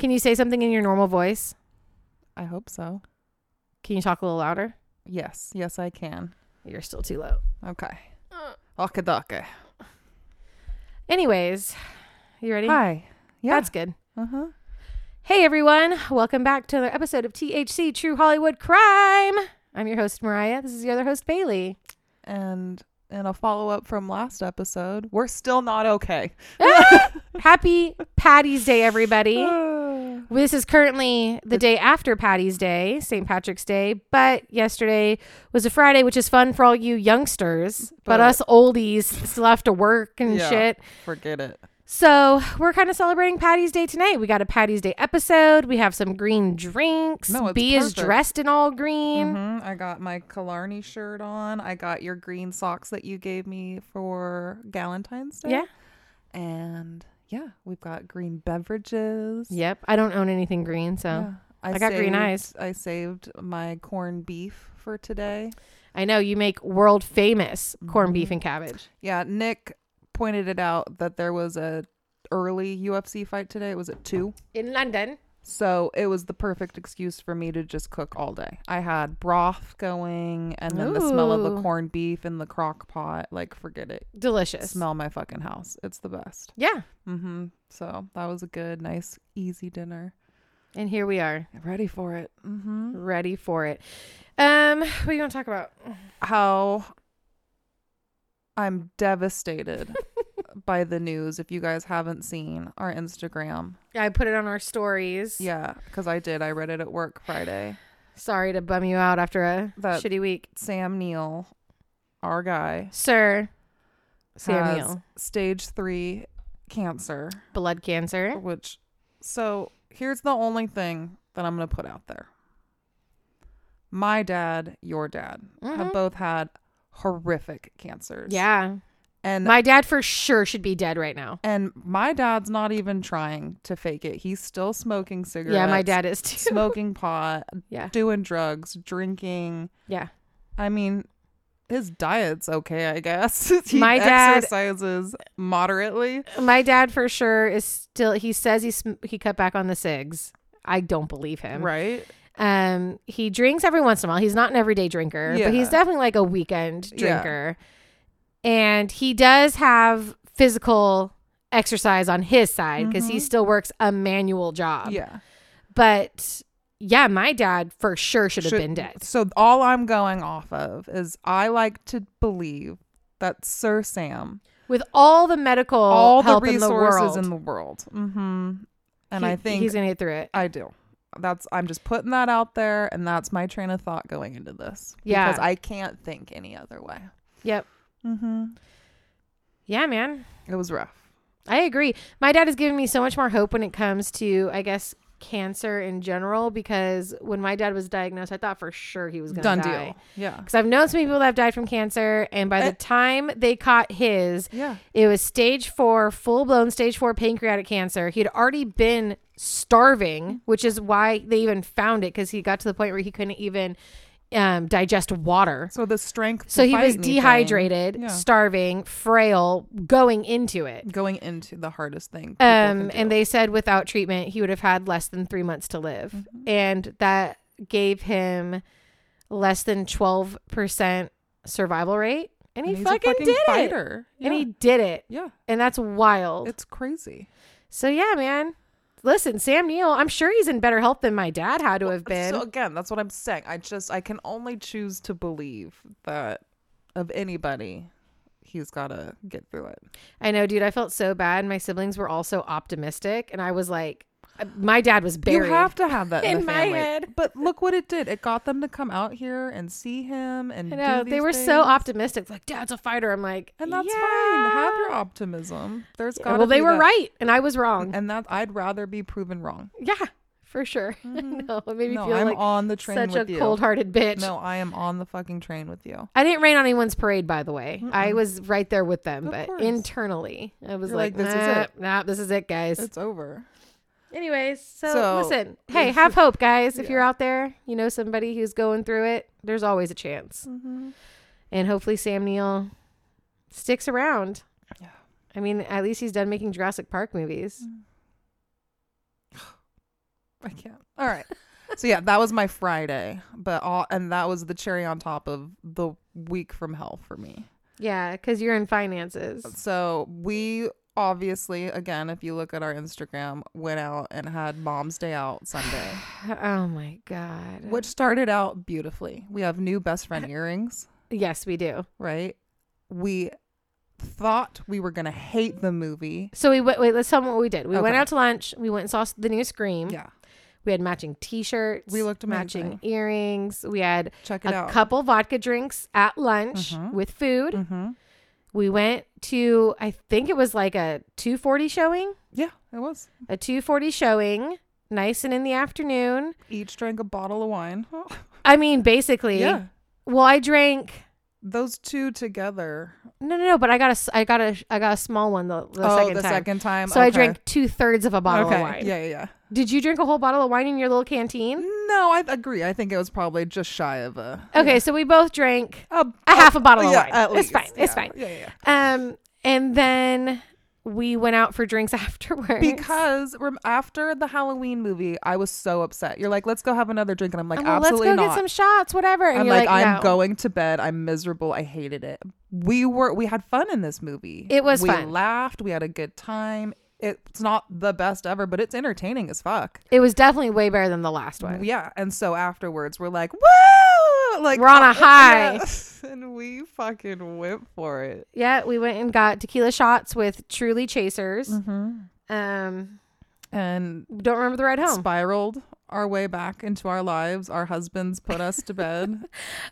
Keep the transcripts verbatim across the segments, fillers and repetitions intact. Can you say something in your normal voice? I hope so. Can you talk a little louder? Yes. Yes, I can. You're still too low. Okay. Okadaka. Anyways, you ready? Hi. Yeah. That's good. Uh-huh. Hey, everyone. Welcome back to another episode of T H C, True Hollywood Crime. I'm your host, Mariah. This is your other host, Bailey. And in a follow-up from last episode, we're still not okay. Happy Patty's Day, everybody. This is currently the day after Patty's Day, Saint Patrick's Day, but yesterday was a Friday, which is fun for all you youngsters, but, but us oldies still have to work and yeah, shit. Forget it. So we're kind of celebrating Patty's Day tonight. We got a Patty's Day episode. We have some green drinks. No, B perfect. Is dressed in all green. Mm-hmm. I got my Killarney shirt on. I got your green socks that you gave me for Galentine's Day. Yeah. And yeah, we've got green beverages. Yep. I don't own anything green, so yeah. I, I got saved, green eyes. I saved my corned beef for today. I know. You make world famous corned mm-hmm. beef and cabbage. Yeah. Nick pointed it out that there was a early U F C fight today. Was it two in London? So it was the perfect excuse for me to just cook all day. I had broth going, and then Ooh. The smell of the corned beef in the crock pot. Like, forget it. Delicious. Smell my fucking house. It's the best. Yeah. Mm-hmm. So that was a good, nice, easy dinner. And here we are, ready for it. Mm-hmm. Ready for it. Um, what are you gonna talk about? How I'm devastated by the news. If you guys haven't seen our Instagram, yeah, I put it on our stories. Yeah, because I did. I read it at work Friday. Sorry to bum you out after a that shitty week. Sam Neill, our guy, Sir Sam Neill, stage three cancer, blood cancer. Which, so here's the only thing that I'm going to put out there. My dad, your dad, mm-hmm. have both had horrific cancers. Yeah. And my dad for sure should be dead right now. And my dad's not even trying to fake it. He's still smoking cigarettes. Yeah, my dad is too. Smoking pot. Yeah. Doing drugs, drinking. Yeah. I mean, his diet's okay, I guess. He my dad exercises moderately. My dad for sure is still, he says he sm- he cut back on the cigs. I don't believe him. Right. Um, he drinks every once in a while. He's not an everyday drinker, yeah. but he's definitely like a weekend drinker. Yeah. And he does have physical exercise on his side because mm-hmm. he still works a manual job. Yeah. But yeah, my dad for sure should have been dead. So all I'm going off of is I like to believe that Sir Sam, with all the medical all help the resources in the world, in the world mm-hmm. and he, I think he's gonna get through it. I do. That's I'm just putting that out there, and that's my train of thought going into this. Yeah. Because I can't think any other way. Yep. Mm-hmm. Yeah, man. It was rough. I agree. My dad has given me so much more hope when it comes to, I guess, cancer in general, because when my dad was diagnosed, I thought for sure he was going to die. Done deal. Yeah. Because I've known some people that have died from cancer, and by it, the time they caught his, yeah. it was stage four, full-blown stage four pancreatic cancer. He'd already been starving, which is why they even found it, because he got to the point where he couldn't even um digest water, so the strength so he was dehydrated, yeah. starving, frail, going into it going into the hardest thing um and they said without treatment he would have had less than three months to live, mm-hmm. and that gave him less than twelve percent survival rate, and he and fucking, fucking did fighter. It yeah. and he did it yeah and that's wild. It's crazy. So yeah, man. Listen, Sam Neill, I'm sure he's in better health than my dad had to have been. So again, that's what I'm saying. I just, I can only choose to believe that of anybody, he's got to get through it. I know, dude. I felt so bad. My siblings were all so optimistic. And I was like, my dad was buried. You have to have that in, in the my family. Head. But look what it did. It got them to come out here and see him. And I know, do these they were things. So optimistic. Like, dad's a fighter. I'm like, and that's yeah. fine. Have your optimism. There's got to yeah, well, be they were that. Right, and I was wrong. And that I'd rather be proven wrong. Yeah, for sure. Mm-hmm. no, it made me no, feel I'm like on the train such with a you. Cold-hearted bitch. No, I am on the fucking train with you. I didn't rain on anyone's parade, by the way. Mm-mm. I was right there with them, of but course. Internally, I was You're like, like this nah, is it. Nah, this is it, guys. It's over. Anyways, so, so listen, hey, have hope, guys. If yeah. you're out there, you know somebody who's going through it, there's always a chance. Mm-hmm. And hopefully Sam Neill sticks around. Yeah. I mean, at least he's done making Jurassic Park movies. I can't. All right. So yeah, that was my Friday, but all, and that was the cherry on top of the week from hell for me. Yeah, because you're in finances. So we obviously, again, if you look at our Instagram, went out and had Mom's Day Out Sunday. Oh my God. Which started out beautifully. We have new best friend earrings. Yes, we do. Right? We thought we were going to hate the movie. So we went, wait, let's tell them what we did. We okay. went out to lunch. We went and saw the new Scream. Yeah. We had matching T-shirts. We looked amazing. Matching earrings. We had Check it a out. couple vodka drinks at lunch mm-hmm. with food. Mm-hmm. We went to, I think it was like a two forty showing. Yeah, it was. A two forty showing. Nice and in the afternoon. Each drank a bottle of wine. I mean, basically. Yeah. Well, I drank... Those two together. No, no, no. But I got a, I got a, I got a small one the, the oh, second the time. Oh, the second time. So okay. I drank two thirds of a bottle okay. of wine. Yeah, yeah, yeah. Did you drink a whole bottle of wine in your little canteen? No, I agree. I think it was probably just shy of a. Okay, yeah. So we both drank a, a, a half a bottle yeah, of wine. At least. It's fine. Yeah. It's fine. Yeah, yeah, yeah. Um, and then we went out for drinks afterwards. Because after the Halloween movie, I was so upset. You're like, let's go have another drink. And I'm like, I'm absolutely not. Let's go not. Get some shots, whatever. And I'm you're like, like I'm no. going to bed. I'm miserable. I hated it. We were, we had fun in this movie. It was we fun. We laughed. We had a good time. It's not the best ever, but it's entertaining as fuck. It was definitely way better than the last one. Yeah. And so afterwards, we're like, woo! Like, we're on a high. Yeah. And we fucking went for it. Yeah, we went and got tequila shots with Truly Chasers. Mm-hmm. Um, and don't remember the ride home. Spiraled our way back into our lives. Our husbands put us to bed.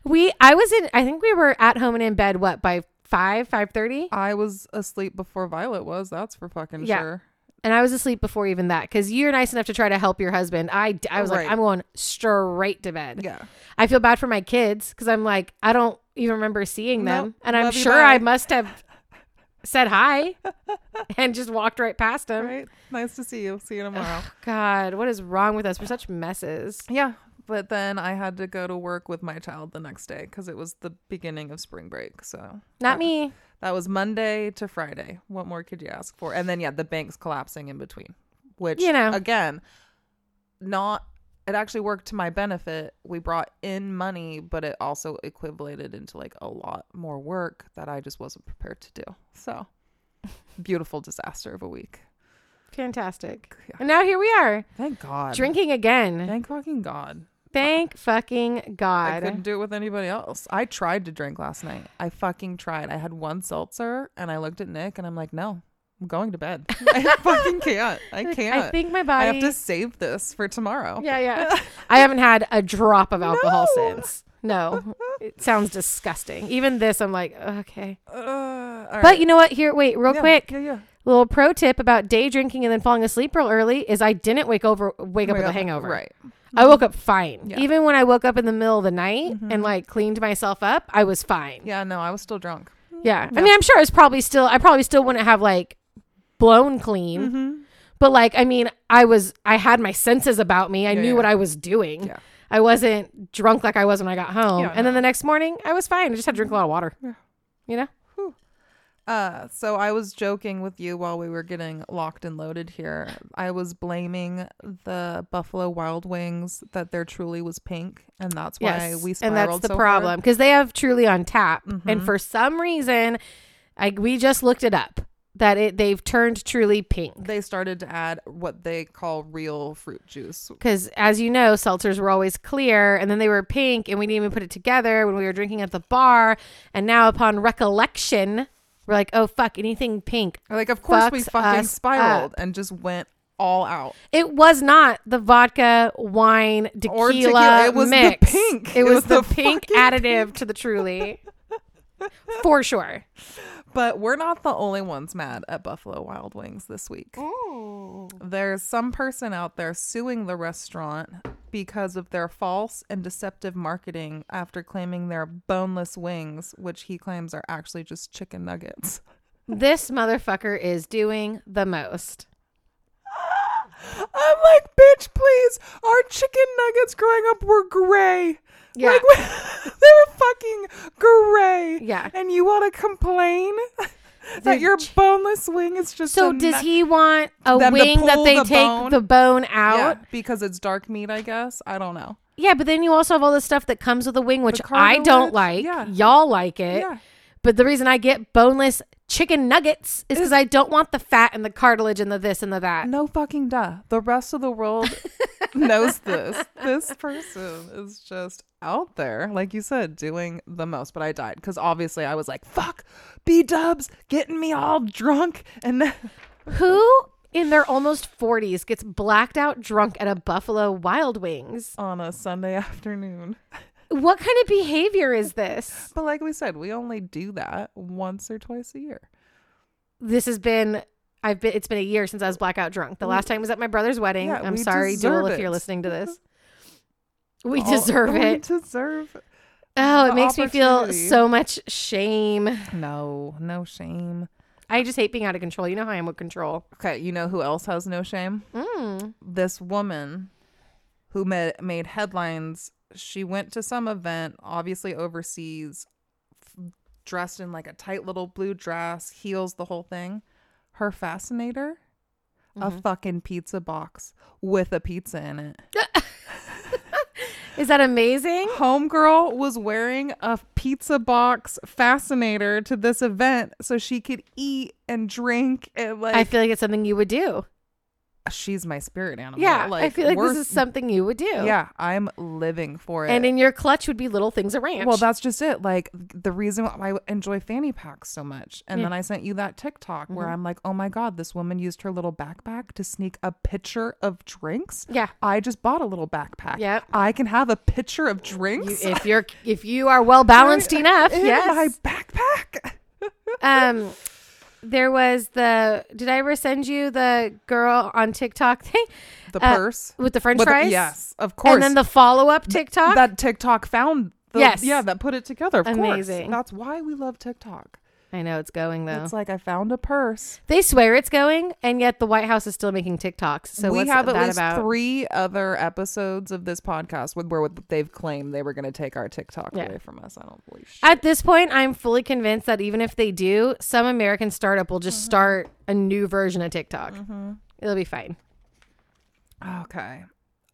We, I was in, I think we were at home and in bed, what, by five, five thirty? I was asleep before Violet was. That's for fucking yeah. sure. And I was asleep before even that because you're nice enough to try to help your husband. I, I was right. like, I'm going straight to bed. Yeah. I feel bad for my kids because I'm like, I don't even remember seeing them. Nope. And I'm Love sure I must have said hi and just walked right past them. Right. Nice to see you. See you tomorrow. Oh, God, what is wrong with us? We're such messes. Yeah. But then I had to go to work with my child the next day because it was the beginning of spring break. So not that, me. That was Monday to Friday. What more could you ask for? And then, yeah, the bank's collapsing in between, which, you know, again, not it actually worked to my benefit. We brought in money, but it also equivalated into like a lot more work that I just wasn't prepared to do. So beautiful disaster of a week. Fantastic. Yeah. And now here we are. Thank God. Drinking again. Thank fucking God. Thank fucking God. I couldn't do it with anybody else. I tried to drink last night. I fucking tried. I had one seltzer and I looked at Nick and I'm like, no, I'm going to bed. I fucking can't. I can't. I think my body. I have to save this for tomorrow. Yeah, yeah. I haven't had a drop of alcohol no. since. No. It sounds disgusting. Even this, I'm like, okay. Uh, all right. But you know what? Here, wait, real yeah, quick. Yeah, yeah. Little pro tip about day drinking and then falling asleep real early is I didn't wake over wake up wake with up, a hangover. Right. I woke up fine. Yeah. Even when I woke up in the middle of the night mm-hmm. and like cleaned myself up, I was fine. Yeah, no, I was still drunk. Yeah. yeah. I mean, I'm sure it's probably still, I probably still wouldn't have like blown clean. Mm-hmm. But like, I mean, I was, I had my senses about me. I yeah, knew yeah. what I was doing. Yeah. I wasn't drunk like I was when I got home. Yeah, and no. then the next morning, I was fine. I just had to drink a lot of water. Yeah. You know? Uh, so I was joking with you while we were getting locked and loaded here. I was blaming the Buffalo Wild Wings that their Truly was pink. And that's why yes, we spiraled so and that's the so problem. Because they have Truly on tap. Mm-hmm. And for some reason, I, we just looked it up. That it they've turned Truly pink. They started to add what they call real fruit juice. Because as you know, seltzers were always clear and then they were pink and we didn't even put it together when we were drinking at the bar. And now upon recollection... We're like, oh, fuck, anything pink. Like, of course we fucking spiraled up. And just went all out. It was not the vodka, wine, tequila, or tequila. It was mix. The pink. It, it was, was the, the pink additive pink. To the Truly. For sure. But we're not the only ones mad at Buffalo Wild Wings this week. Ooh. There's some person out there suing the restaurant because of their false and deceptive marketing after claiming their boneless wings, which he claims are actually just chicken nuggets. This motherfucker is doing the most. I'm like, bitch, please. Our chicken nuggets growing up were gray. Yeah. Like, they were fucking gray. Yeah. And you want to complain? that your boneless wing is just so does me- he want a wing that they the take bone? the bone out yeah, because it's dark meat, I guess. I don't know. Yeah, but then you also have all the stuff that comes with a wing, which I don't like. Yeah. Y'all like it. Yeah. But the reason I get boneless chicken nuggets is because I don't want the fat and the cartilage and the this and the that. No fucking duh. The rest of the world knows this. This person is just out there, like you said, doing the most. But I died because obviously I was like, fuck, B-dubs getting me all drunk. And who in their almost forties gets blacked out drunk at a Buffalo Wild Wings on a Sunday afternoon? What kind of behavior is this? But like we said, we only do that once or twice a year. This has been, I've been, it's been a year since I was blackout drunk. The last time was at my brother's wedding. Yeah, I'm sorry, Joel, if you're listening to this. We All, deserve it. We deserve Oh, it makes me feel so much shame. No, no shame. I just hate being out of control. You know how I am with control. Okay, you know who else has no shame? Mm. This woman who ma- made headlines. She went to some event, obviously overseas, f- dressed in like a tight little blue dress, heels, the whole thing. Her fascinator, mm-hmm. a fucking pizza box with a pizza in it. Is that amazing? Homegirl was wearing a pizza box fascinator to this event so she could eat and drink. And like, I feel like it's something you would do. She's my spirit animal. Yeah, like, I feel like this is something you would do. Yeah, I'm living for it. And in your clutch would be Little Things a Ranch. Well, that's just it. Like the reason why I enjoy fanny packs so much. And yeah. then I sent you that TikTok mm-hmm. where I'm like, oh my God, this woman used her little backpack to sneak a pitcher of drinks. Yeah, I just bought a little backpack. Yeah, I can have a pitcher of drinks you, if you're if you are well balanced I, enough. In yes, my backpack. um. There was the, did I ever send you the girl on TikTok thing? The uh, purse? With the french with fries? The, yes, of course. And then the follow-up TikTok? Th- that TikTok found. The, yes. Yeah, that put it together, of Amazing. course. Amazing. That's why we love TikTok. I know, it's going though. It's like, I found a purse. They swear it's going, and yet the White House is still making TikToks. So we what's have at that least about? three other episodes of this podcast where they've claimed they were going to take our TikTok yeah. away from us. I don't believe shit. At this point, I'm fully convinced that even if they do, some American startup will just mm-hmm. start a new version of TikTok. Mm-hmm. It'll be fine. Okay.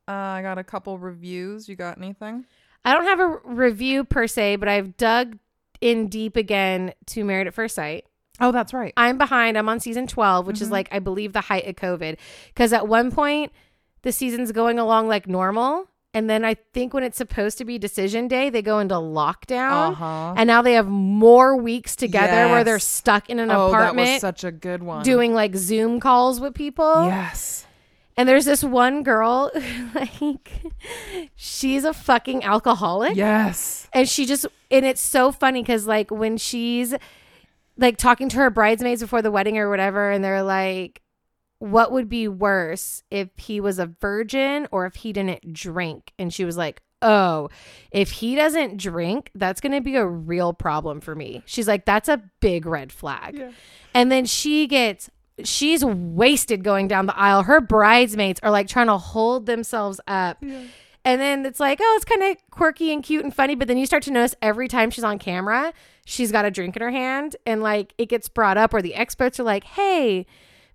Uh, I got a couple reviews. You got anything? I don't have a review per se, but I've dug in deep again to Married at First Sight. Oh, that's right. I'm behind. I'm on season twelve, which mm-hmm. is like, I believe, the height of COVID. Because at one point, the season's going along like normal. And then I think when it's supposed to be decision day, they go into lockdown. Uh-huh. And now they have more weeks together yes. where they're stuck in an oh, apartment. That was such a good one. Doing like Zoom calls with people. Yes. And there's this one girl, like, she's a fucking alcoholic. Yes. And she just, and it's so funny because, like, when she's, like, talking to her bridesmaids before the wedding or whatever, and they're like, what would be worse if he was a virgin or if he didn't drink? And she was like, oh, if he doesn't drink, that's going to be a real problem for me. She's like, that's a big red flag. Yeah. And then she gets... she's wasted going down the aisle. Her bridesmaids are like trying to hold themselves up. Yeah. And then it's like, oh, it's kind of quirky and cute and funny. But then you start to notice every time she's on camera, she's got a drink in her hand. And like it gets brought up or the experts are like, hey,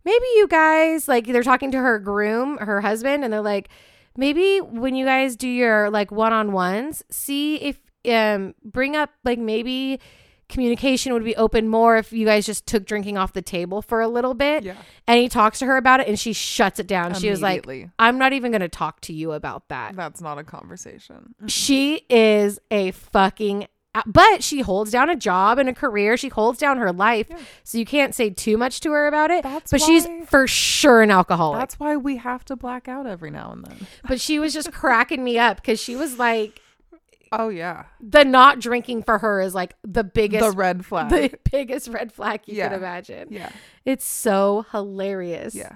maybe you guys, like they're talking to her groom, her husband. And they're like, maybe when you guys do your like one-on-ones, see if um bring up like maybe communication would be open more if you guys just took drinking off the table for a little bit. Yeah. And he talks to her about it and she shuts it down. She was like, I'm not even going to talk to you about that. That's not a conversation. She is a fucking, but she holds down a job and a career. She holds down her life. Yeah. So you can't say too much to her about it, that's but why, she's for sure an alcoholic. That's why we have to black out every now and then. But she was just cracking me up because she was like, oh yeah, the not drinking for her is like the biggest the red flag the biggest red flag you yeah. could imagine. Yeah, it's so hilarious. Yeah,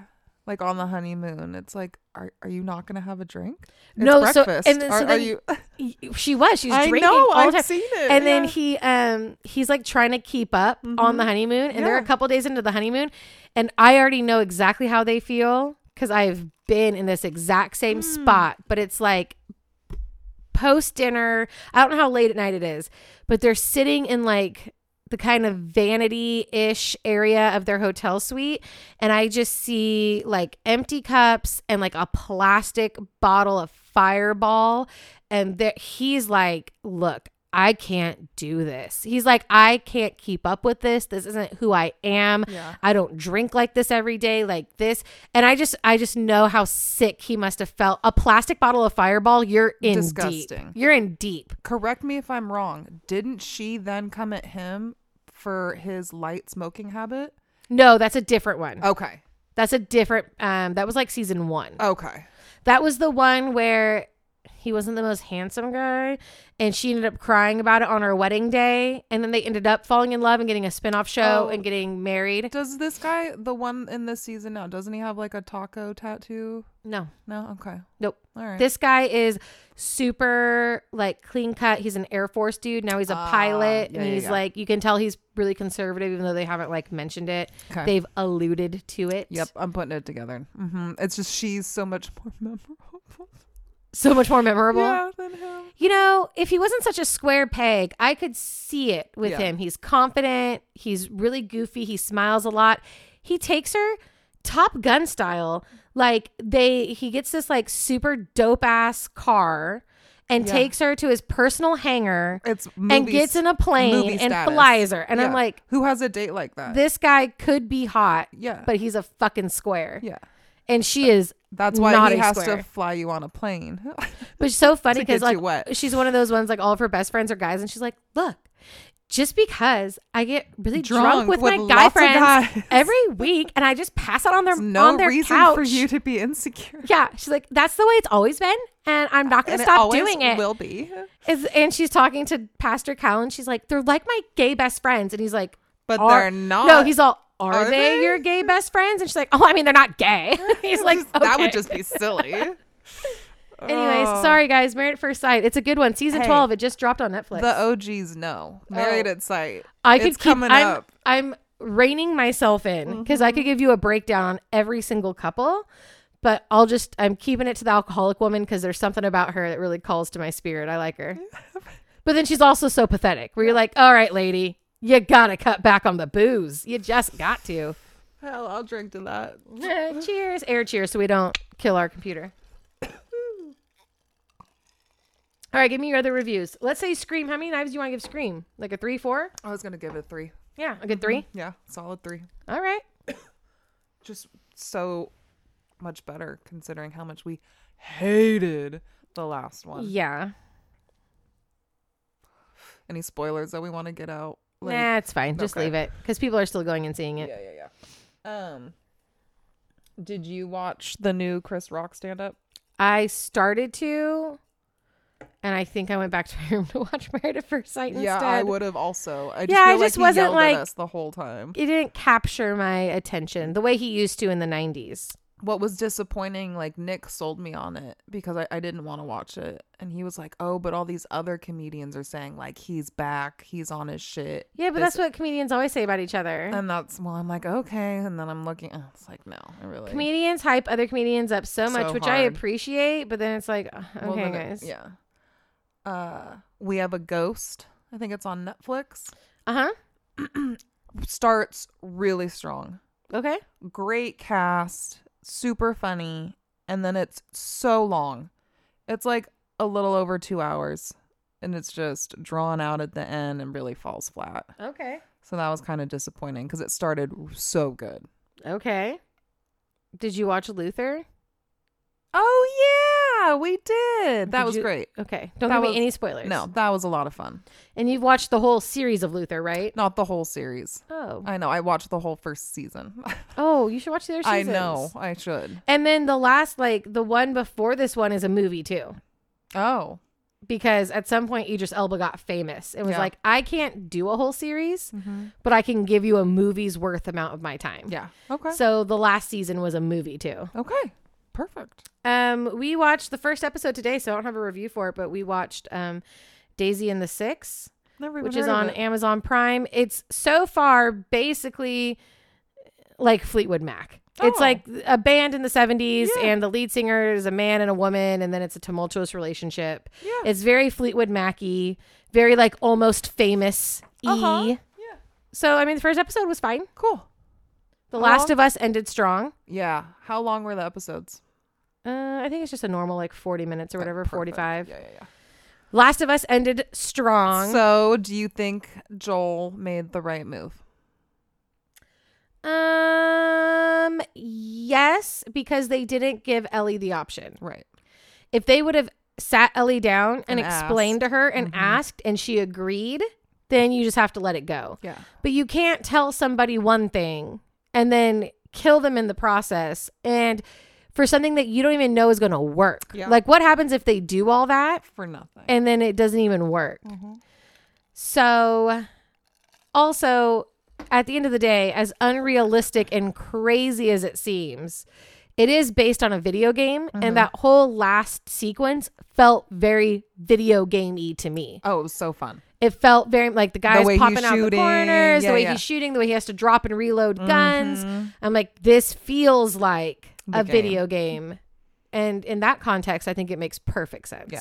like on the honeymoon, it's like, are are you not gonna have a drink? It's no breakfast. So and then are, so then are you she was she's I drinking know, all I've the time. Seen it. And yeah. then he um he's like trying to keep up mm-hmm. on the honeymoon and yeah. they're a couple days into the honeymoon and I already know exactly how they feel because I've been in this exact same mm. spot. But it's like post dinner, I don't know how late at night it is, but they're sitting in like the kind of vanity-ish area of their hotel suite, and I just see like empty cups and like a plastic bottle of Fireball, and there, he's like, look, I can't do this. He's like, I can't keep up with this. This isn't who I am. Yeah. I don't drink like this every day, like this. And I just, I just know how sick he must have felt. A plastic bottle of Fireball, you're in Disgusting. deep. You're in deep. Correct me if I'm wrong. Didn't she then come at him for his light smoking habit? No, that's a different one. Okay. That's a different, um, that was like season one. Okay. That was the one where he wasn't the most handsome guy, and she ended up crying about it on her wedding day, and then they ended up falling in love and getting a spinoff show oh, and getting married. Does this guy, the one in this season now, doesn't he have like a taco tattoo? No. No? Okay. Nope. All right. This guy is super like clean cut. He's an Air Force dude. Now he's a uh, pilot, yeah, and he's yeah, like, you can tell he's really conservative, even though they haven't like mentioned it. Okay. They've alluded to it. Yep. I'm putting it together. Mm-hmm. It's just she's so much more memorable. So much more memorable. Yeah, than him. You know, if he wasn't such a square peg, I could see it with yeah, him. He's confident. He's really goofy. He smiles a lot. He takes her Top Gun style. Like they, he gets this like super dope ass car and yeah, takes her to his personal hangar it's movies, and gets in a plane and flies her. And yeah, I'm like, who has a date like that? This guy could be hot. Yeah, but he's a fucking square. Yeah. And she is That's why not he has square. to fly you on a plane. But it's so funny because like she's one of those ones like all of her best friends are guys, and she's like, look, just because I get really drunk, drunk with, with my guy friends guys. every week and I just pass out on their, no on their couch. No reason for you to be insecure. Yeah. She's like, that's the way it's always been, and I'm not going to stop doing it. It always will be. Is, and she's talking to Pastor Cal, and she's like, they're like my gay best friends. And he's like, but they're not. No, he's all, Are, Are they, they your gay best friends? And she's like, oh, I mean, they're not gay. He's like, okay. That would just be silly. Anyways, sorry, guys. Married at First Sight. It's a good one. Season hey, twelve. It just dropped on Netflix. The O Gs know. Married oh. at Sight. I could it's keep, coming I'm, up. I'm reining myself in because mm-hmm, I could give you a breakdown on every single couple. But I'll just, I'm keeping it to the alcoholic woman because there's something about her that really calls to my spirit. I like her. But then she's also so pathetic where you're like, all right, lady. You gotta cut back on the booze. You just got to. Hell, I'll drink to that. Uh, cheers. Air cheers so we don't kill our computer. All right, give me your other reviews. Let's say Scream. How many knives do you want to give Scream? Like a three, four? I was going to give it a three. Yeah, a good three? Mm-hmm. Yeah, solid three. All right. Just so much better considering how much we hated the last one. Yeah. Any spoilers that we want to get out? Like, nah, it's fine. Just okay. leave it because people are still going and seeing it. Yeah, yeah, yeah. Um, did you watch the new Chris Rock stand-up? I started to, and I think I went back to my room to watch Married at First Sight instead. Yeah, I would have also. I just yeah, feel I just like wasn't he like at us the whole time. It didn't capture my attention the way he used to in the nineties. What was disappointing, like Nick sold me on it because I, I didn't want to watch it. And he was like, oh, but all these other comedians are saying like, he's back. He's on his shit. Yeah, but this- that's what comedians always say about each other. And that's, well, I'm like, okay. And then I'm looking, oh, it's like, no, I really. Comedians hype other comedians up so much, so which hard. I appreciate. But then it's like, okay, well, guys. It, yeah. Uh, we have a Ghost. I think it's on Netflix. Uh-huh. Starts really strong. Okay. Great cast. Super funny, and then it's so long. It's like a little over two hours, and it's just drawn out at the end and really falls flat. Okay. So that was kind of disappointing because it started so good. Okay. Did you watch Luther? Oh yeah, we did. That did was you? Great. Okay. Don't that give was, me any spoilers. No, that was a lot of fun. And you've watched the whole series of Luther, right? Not the whole series. Oh. I know. I watched the whole first season. Oh, you should watch the other seasons. I know. I should. And then the last, like the one before this one is a movie too. Oh. Because at some point Idris Elba got famous. It was yeah. like, I can't do a whole series, mm-hmm. but I can give you a movie's worth amount of my time. Yeah. Okay. So the last season was a movie too. Okay. Perfect. Um, we watched the first episode today, so I don't have a review for it, but we watched um, Daisy and the Six, Never even which heard is on of it. Amazon Prime. It's so far basically like Fleetwood Mac. Oh. It's like a band in the seventies, yeah. and the lead singer is a man and a woman, and then it's a tumultuous relationship. Yeah. It's very Fleetwood Mac-y, very like Almost Famous-y. Uh-huh. So, I mean, the first episode was fine. Cool. The How Last long? of Us ended strong. Yeah. How long were the episodes? Uh, I think it's just a normal, like, forty minutes or whatever, oh, forty-five. Yeah, yeah, yeah. Last of Us ended strong. So, do you think Joel made the right move? Um, yes, because they didn't give Ellie the option. Right. If they would have sat Ellie down and, and explained asked. to her and mm-hmm. asked and she agreed, then you just have to let it go. Yeah. But you can't tell somebody one thing and then kill them in the process. And for something that you don't even know is going to work. Yeah. Like, what happens if they do all that? For nothing. And then it doesn't even work. Mm-hmm. So, also, at the end of the day, as unrealistic and crazy as it seems, it is based on a video game. Mm-hmm. And that whole last sequence felt very video game-y to me. Oh, it was so fun. It felt very like the guy's the popping out shooting. the corners, yeah, the way yeah. he's shooting, the way he has to drop and reload mm-hmm. guns. I'm like, this feels like the a game. video game. And in that context, I think it makes perfect sense. Yeah.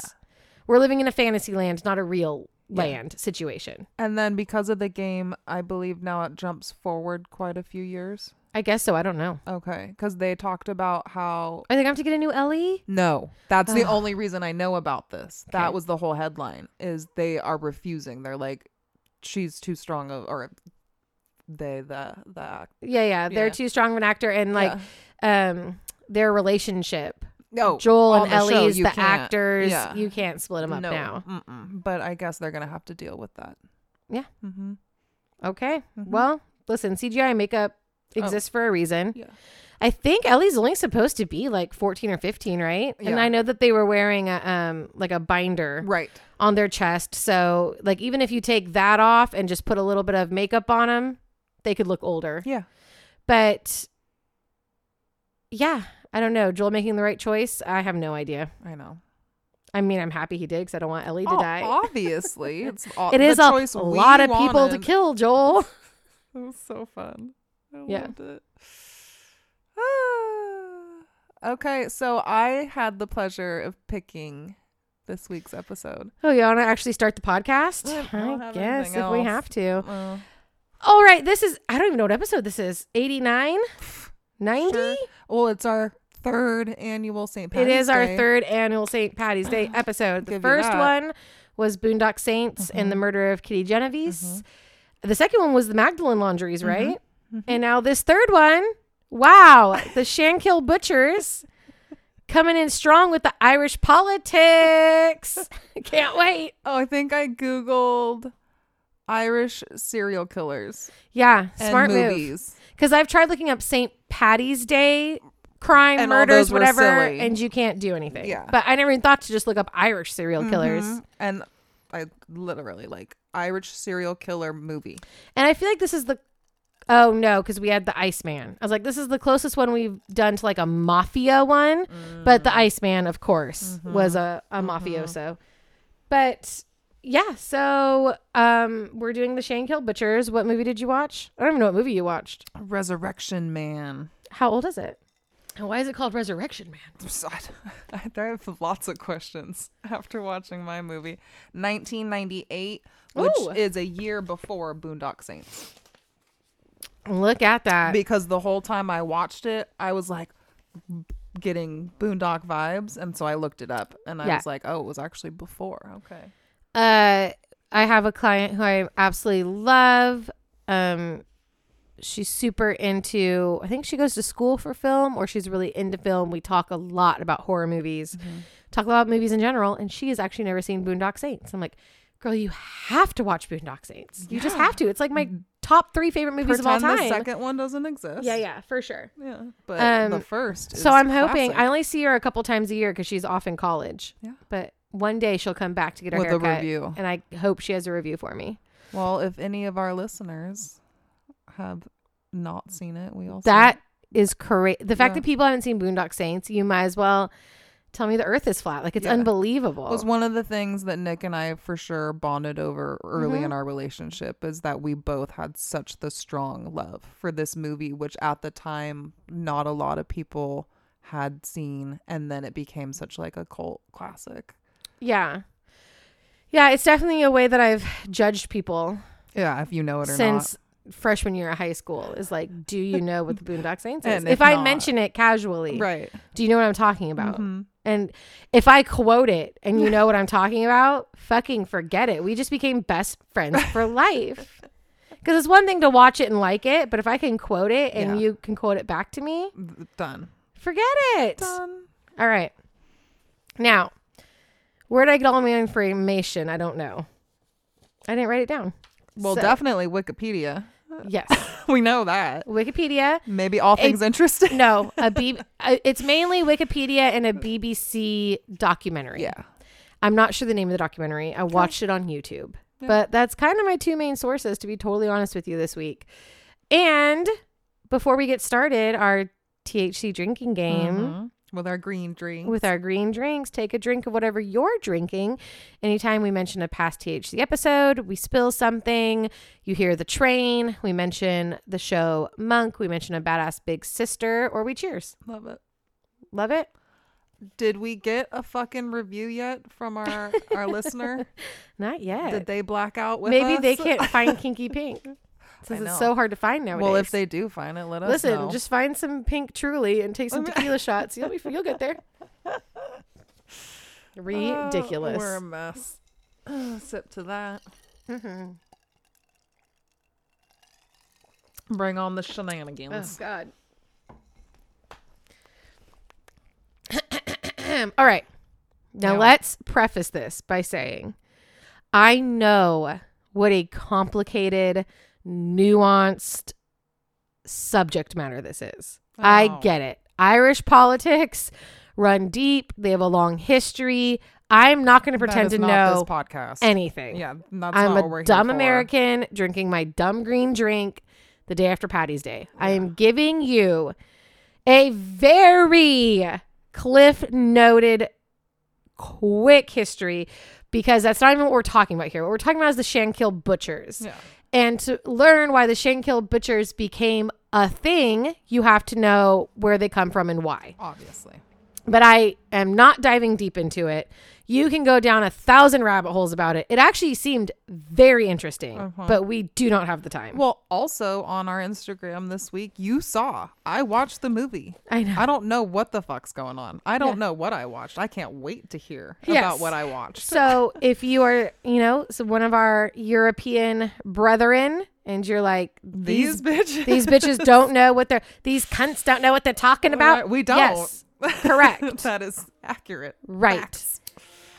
We're living in a fantasy land, not a real yeah. land situation. And then because of the game, I believe now it jumps forward quite a few years. I guess so. I don't know. Okay. Because they talked about how... Are they going to have to get a new Ellie? No. That's Ugh. the only reason I know about this. Okay. That was the whole headline, is they are refusing. They're like, she's too strong of... Or they, the... the Yeah, yeah. They're yeah. too strong of an actor. And like yeah. um, their relationship. No. Joel and Ellie's, the, show, the actors. Yeah. You can't split them up no. now. Mm-mm. But I guess they're going to have to deal with that. Yeah. Mm-hmm. Okay. Mm-hmm. Well, listen, C G I makeup exists oh. for a reason. Yeah. I think Ellie's only supposed to be like fourteen or fifteen, right? Yeah. And I know that they were wearing a um like a binder right on their chest, so like even if you take that off and just put a little bit of makeup on them, they could look older. Yeah. But yeah, I don't know. Joel making the right choice? I have no idea. I know. I mean, I'm happy he did because I don't want Ellie to oh, die. Obviously, it's all, it is a lot of wanted. people to kill, Joel. It was so fun. I yeah. loved it. Ah. Okay, so I had the pleasure of picking this week's episode. Oh, you want to actually start the podcast? I, I guess if else. we have to. Well. All right, this is, I don't even know what episode this is. eighty-nine? ninety? Sure. Well, it's our third annual Saint Patty's Day. It is Day. our third annual Saint Patty's Day episode. The first one was Boondock Saints mm-hmm. and the murder of Kitty Genovese. Mm-hmm. The second one was the Magdalene Laundries, right? Mm-hmm. And now this third one, wow, the Shankill Butchers coming in strong with the Irish politics. Can't wait. Oh, I think I Googled Irish serial killers. Yeah, smart movies. Because I've tried looking up Saint Patty's Day crime, and murders, whatever, and you can't do anything. Yeah. But I never even thought to just look up Irish serial killers. Mm-hmm. And I literally like Irish serial killer movie. And I feel like this is the... Oh, no, because we had the Iceman. I was like, this is the closest one we've done to like a mafia one. Mm. But the Iceman, of course, mm-hmm. was a, a mm-hmm. mafioso. But yeah, so um, we're doing the Shankill Butchers. What movie did you watch? I don't even know what movie you watched. Resurrection Man. How old is it? And why is it called Resurrection Man? I have lots of questions after watching my movie. nineteen ninety-eight, which Ooh. is a year before Boondock Saints. Look at that. Because the whole time I watched it, I was like getting Boondock vibes. And so I looked it up and I yeah. was like, oh, it was actually before. Okay. Uh, I have a client who I absolutely love. Um, she's super into, I think she goes to school for film, or she's really into film. We talk a lot about horror movies, mm-hmm. talk about movies in general. And she has actually never seen Boondock Saints. I'm like, girl, you have to watch Boondock Saints. You yeah. just have to. It's like my top three favorite movies Pretend of all time. The second one doesn't exist. Yeah, yeah, for sure. Yeah, but um, the first. Is so I'm classic. hoping. I only see her a couple times a year because she's off in college. Yeah, but one day she'll come back to get her with haircut, a review, and I hope she has a review for me. Well, if any of our listeners have not seen it, we also that is crazy. The fact yeah. that people haven't seen Boondock Saints, you might as well. Tell me the earth is flat. Like, it's yeah. unbelievable. It was one of the things that Nick and I for sure bonded over early mm-hmm. in our relationship, is that we both had such the strong love for this movie, which at the time, not a lot of people had seen. And then it became such like a cult classic. Yeah. Yeah. It's definitely a way that I've judged people. Yeah. If you know it or since not. Since freshman year of high school is like, do you know what the Boondock Saints is? And if if not, I mention it casually, right, do you know what I'm talking about? Mm-hmm. And if I quote it and you know what I'm talking about, fucking forget it. We just became best friends for life. Because it's one thing to watch it and like it, but if I can quote it and yeah. you can quote it back to me, done. Forget it. Done. All right. Now, where did I get all my information? I don't know. I didn't write it down. Well, so, definitely Wikipedia. Yes. We know that. Wikipedia. Maybe all things a, interesting. No. a B. a, it's mainly Wikipedia and a B B C documentary. Yeah. I'm not sure the name of the documentary. I watched it on YouTube. Yeah. But that's kind of my two main sources, to be totally honest with you, this week. And before we get started, our T H C drinking game. Mm-hmm. With our green drinks. With our green drinks. Take a drink of whatever you're drinking. Anytime we mention a past T H C episode, we spill something. You hear the train. We mention the show Monk. We mention a badass big sister. Or we cheers. Love it. Love it. Did we get a fucking review yet from our, our listener? Not yet. Did they black out with Maybe us? Maybe they can't find Kinky Pink. Since it's so hard to find nowadays. Well, if they do find it, let us Listen, know. Listen, just find some pink Truly and take some tequila shots. You'll be, you'll get there. Ridiculous. Oh, we're a mess. Oh, sip to that. Mm-hmm. Bring on the shenanigans. Oh, God. All right. Now, now let's preface this by saying, I know what a complicated... nuanced subject matter this is. Oh. I get it. Irish politics run deep. They have a long history. I'm not going to pretend to know this podcast. Anything. Yeah, that's I'm not a what dumb American drinking my dumb green drink the day after Patty's Day. Yeah. I am giving you a very cliff noted quick history because that's not even what we're talking about here. What we're talking about is the Shankill Butchers. Yeah. And to learn why the Shankill Butchers became a thing, you have to know where they come from and why. Obviously. But I am not diving deep into it. You can go down a thousand rabbit holes about it. It actually seemed very interesting, uh-huh. but we do not have the time. Well, also on our Instagram this week, you saw, I watched the movie. I know. I don't know what the fuck's going on. I don't yeah. know what I watched. I can't wait to hear yes. about what I watched. So if you are, you know, so one of our European brethren and you're like, these, these bitches, these bitches don't know what they're, these cunts don't know what they're talking about. We don't. Yes. Correct. That is accurate. Right. Facts.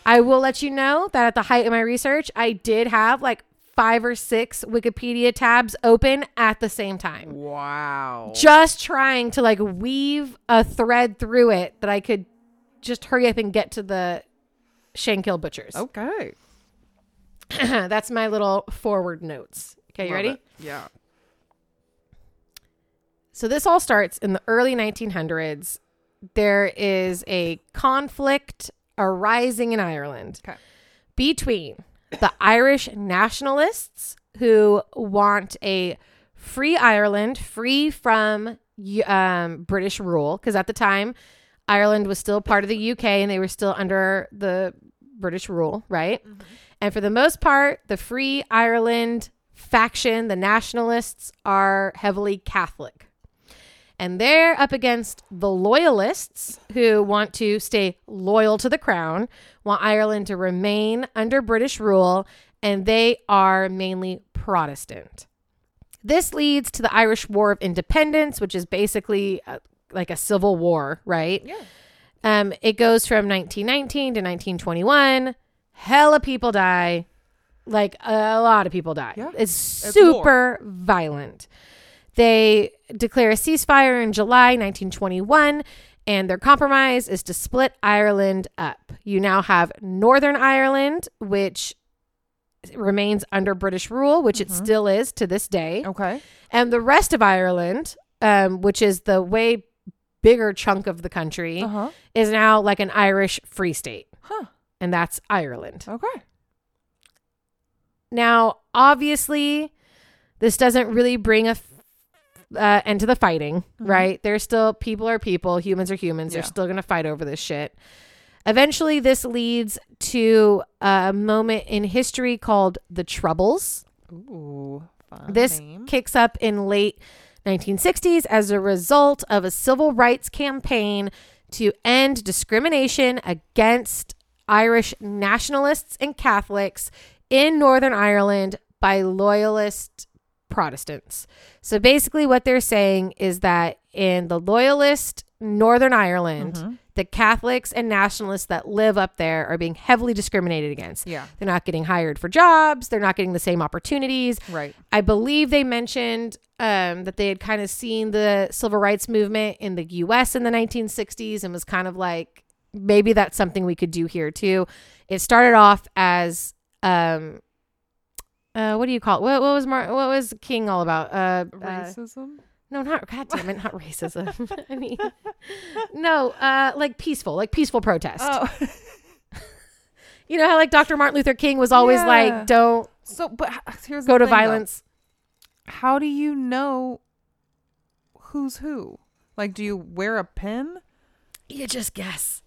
I will let you know that at the height of my research, I did have like five or six Wikipedia tabs open at the same time. Wow. Just trying to like weave a thread through it that I could just hurry up and get to the Shankill Butchers. Okay. That's my little forward notes. Okay, you Love ready? It. Yeah. So this all starts in the early nineteen hundreds. There is a conflict arising in Ireland okay. between the Irish nationalists who want a free Ireland, free from um, British rule, because at the time Ireland was still part of the U K and they were still under the British rule, right? Mm-hmm. And for the most part, the Free Ireland faction, the nationalists, are heavily Catholic. And they're up against the loyalists who want to stay loyal to the crown, want Ireland to remain under British rule, and they are mainly Protestant. This leads to the Irish War of Independence, which is basically a, like a civil war, right? Yeah. Um, it goes from nineteen nineteen to nineteen twenty-one. Hella people die. Like a lot of people die. Yeah. It's, it's super war. violent. They declare a ceasefire in July nineteen twenty-one, and their compromise is to split Ireland up. You now have Northern Ireland, which remains under British rule, which mm-hmm. it still is to this day. Okay. And the rest of Ireland, um, which is the way bigger chunk of the country, uh-huh. is now like an Irish Free State. Huh. And that's Ireland. Okay. Now, obviously, this doesn't really bring a... Uh, end to the fighting, mm-hmm. right? There's still people are people, humans are humans. Yeah. They're still going to fight over this shit. Eventually, this leads to a moment in history called the Troubles. Ooh, Fun this name. Kicks up in late nineteen sixties as a result of a civil rights campaign to end discrimination against Irish nationalists and Catholics in Northern Ireland by loyalist Protestants. So basically what they're saying is that in the loyalist Northern Ireland, mm-hmm. the Catholics and nationalists that live up there are being heavily discriminated against. Yeah. They're not getting hired for jobs. They're not getting the same opportunities. Right. I believe they mentioned um, that they had kind of seen the civil rights movement in the U S in the nineteen sixties and was kind of like, maybe that's something we could do here too. It started off as... Um, Uh, what do you call it? What, what was Mar- what was King all about? Uh, racism? Uh, no, not God damn it, not racism. I mean, no, uh, like peaceful, like peaceful protest. Oh. You know how like Doctor Martin Luther King was always yeah. like, don't. So, but here's go the to thing, violence. Though. How do you know who's who? Like, do you wear a pin? You just guess.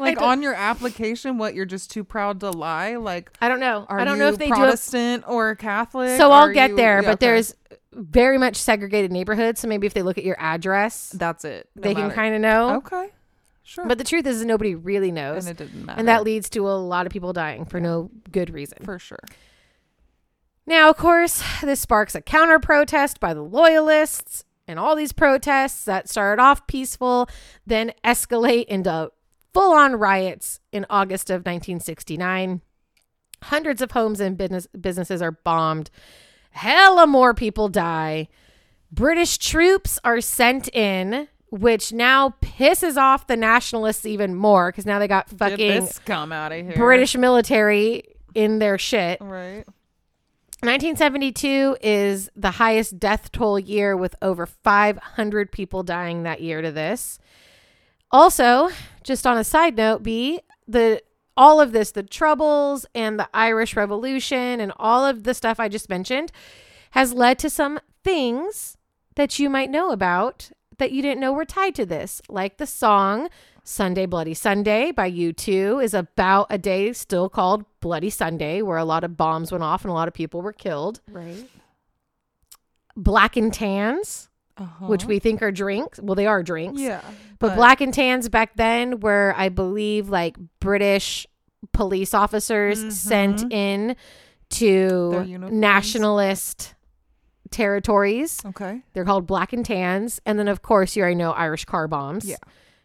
Like on your application, what, you're just too proud to lie? Like, I don't know. I don't know if they do Protestant or Catholic. So I'll get there, but there's very much segregated neighborhoods. So maybe if they look at your address, that's it. They can kind of know. Okay, sure. But the truth is, nobody really knows, and it didn't matter. And that leads to a lot of people dying for no good reason. For sure. Now, of course, this sparks a counter protest by the loyalists, and all these protests that started off peaceful then escalate into full-on riots in August of nineteen sixty-nine. Hundreds of homes and business businesses are bombed. Hella more people die. British troops are sent in, which now pisses off the nationalists even more because now they got fucking Get this scum out of here. British military in their shit. Right. nineteen seventy-two is the highest death toll year, with over five hundred people dying that year to this. Also, just on a side note, B, the all of this, the Troubles and the Irish Revolution and all of the stuff I just mentioned has led to some things that you might know about that you didn't know were tied to this. Like the song Sunday Bloody Sunday by U two is about a day still called Bloody Sunday, where a lot of bombs went off and a lot of people were killed. Right. Black and Tans. Uh-huh. Which we think are drinks. Well, they are drinks. Yeah. But, but Black and Tans back then were, I believe, like British police officers mm-hmm. sent in to nationalist territories. Okay. They're called Black and Tans. And then, of course, you already know Irish car bombs. Yeah.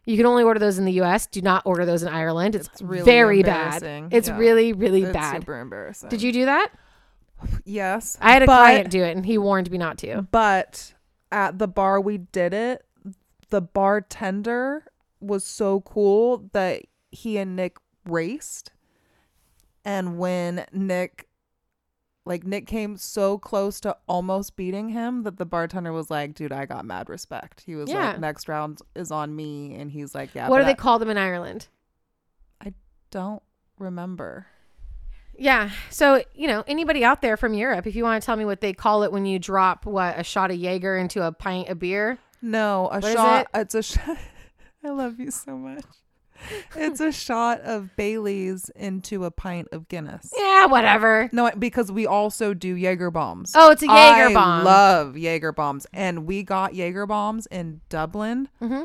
You can only order those in the U S. Do not order those in Ireland. It's, it's really very bad. It's yeah. really, really it's bad. It's super embarrassing. Did you do that? Yes. I had a but, client do it, and he warned me not to. But... at the bar we did it, the bartender was so cool that he and Nick raced. And when Nick, like Nick came so close to almost beating him that the bartender was like, dude, I got mad respect. He was yeah. like, next round is on me. And he's like, yeah. What do they call them in Ireland? I don't remember. Yeah. So, you know, anybody out there from Europe, if you want to tell me what they call it when you drop, what, a shot of Jaeger into a pint of beer? No, a what shot. It? It's a shot. I love you so much. It's a shot of Bailey's into a pint of Guinness. Yeah, whatever. No, because we also do Jaeger bombs. Oh, it's a Jaeger I bomb. I love Jaeger bombs. And we got Jaeger bombs in Dublin. Mm-hmm.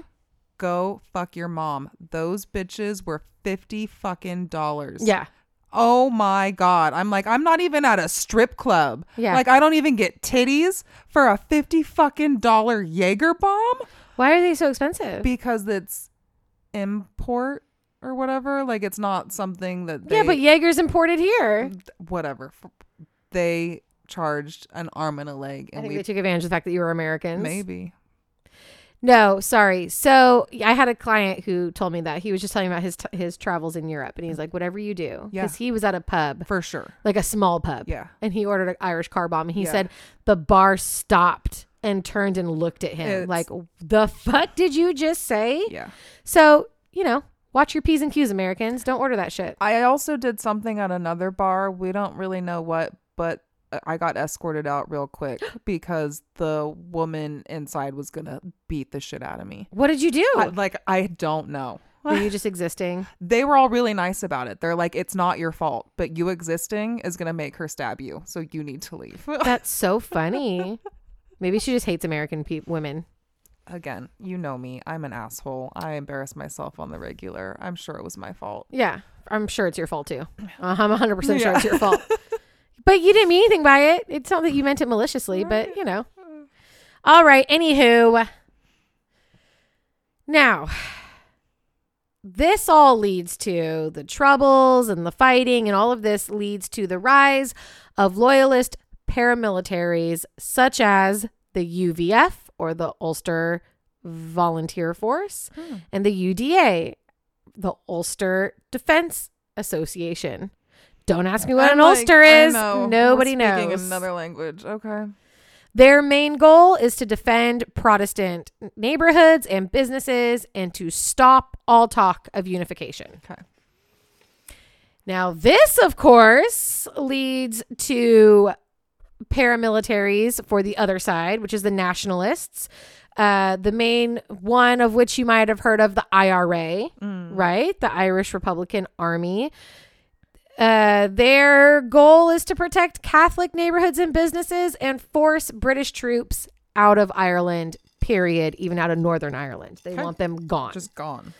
Go fuck your mom. Those bitches were fifty fucking dollars. Yeah. Oh my God. I'm like, I'm not even at a strip club. Yeah. Like, I don't even get titties for a fifty fucking dollar Jaeger bomb. Why are they so expensive? Because it's import or whatever. Like, it's not something that they... Yeah, but Jaeger's imported here. Whatever. They charged an arm and a leg. And I think we... they took advantage of the fact that you were Americans. Maybe. No, sorry. So I had a client who told me that he was just telling me about his t- his travels in Europe. And he's like, whatever you do. Because yeah. he was at a pub. For sure. Like a small pub. Yeah. And he ordered an Irish car bomb. And he yeah. said the bar stopped and turned and looked at him. It's... Like, the fuck did you just say? Yeah. So, you know, watch your P's and Q's, Americans. Don't order that shit. I also did something at another bar. We don't really know what, but I got escorted out real quick because the woman inside was going to beat the shit out of me. What did you do? I, like, I don't know. Were you just existing? They were all really nice about it. They're like, it's not your fault, but you existing is going to make her stab you. So you need to leave. That's so funny. Maybe she just hates American pe- women. Again, you know me. I'm an asshole. I embarrass myself on the regular. I'm sure it was my fault. Yeah. I'm sure it's your fault too. Uh, I'm one hundred percent sure yeah. it's your fault. But you didn't mean anything by it. It's not that you meant it maliciously, right. But you know. All right. Anywho. Now, this all leads to the troubles and the fighting, and all of this leads to the rise of loyalist paramilitaries such as the U V F, or the Ulster Volunteer Force, hmm. and the U D A, the Ulster Defense Association. Don't ask me what I'm an like, Ulster is. Know. Nobody We're speaking knows. Another language. Okay. Their main goal is to defend Protestant neighborhoods and businesses and to stop all talk of unification. Okay. Now, this, of course, leads to paramilitaries for the other side, which is the nationalists. Uh, the main one of which you might have heard of, the I R A, mm. right? The Irish Republican Army. Uh, their goal is to protect Catholic neighborhoods and businesses and force British troops out of Ireland, period, even out of Northern Ireland. They okay. want them gone. Just gone.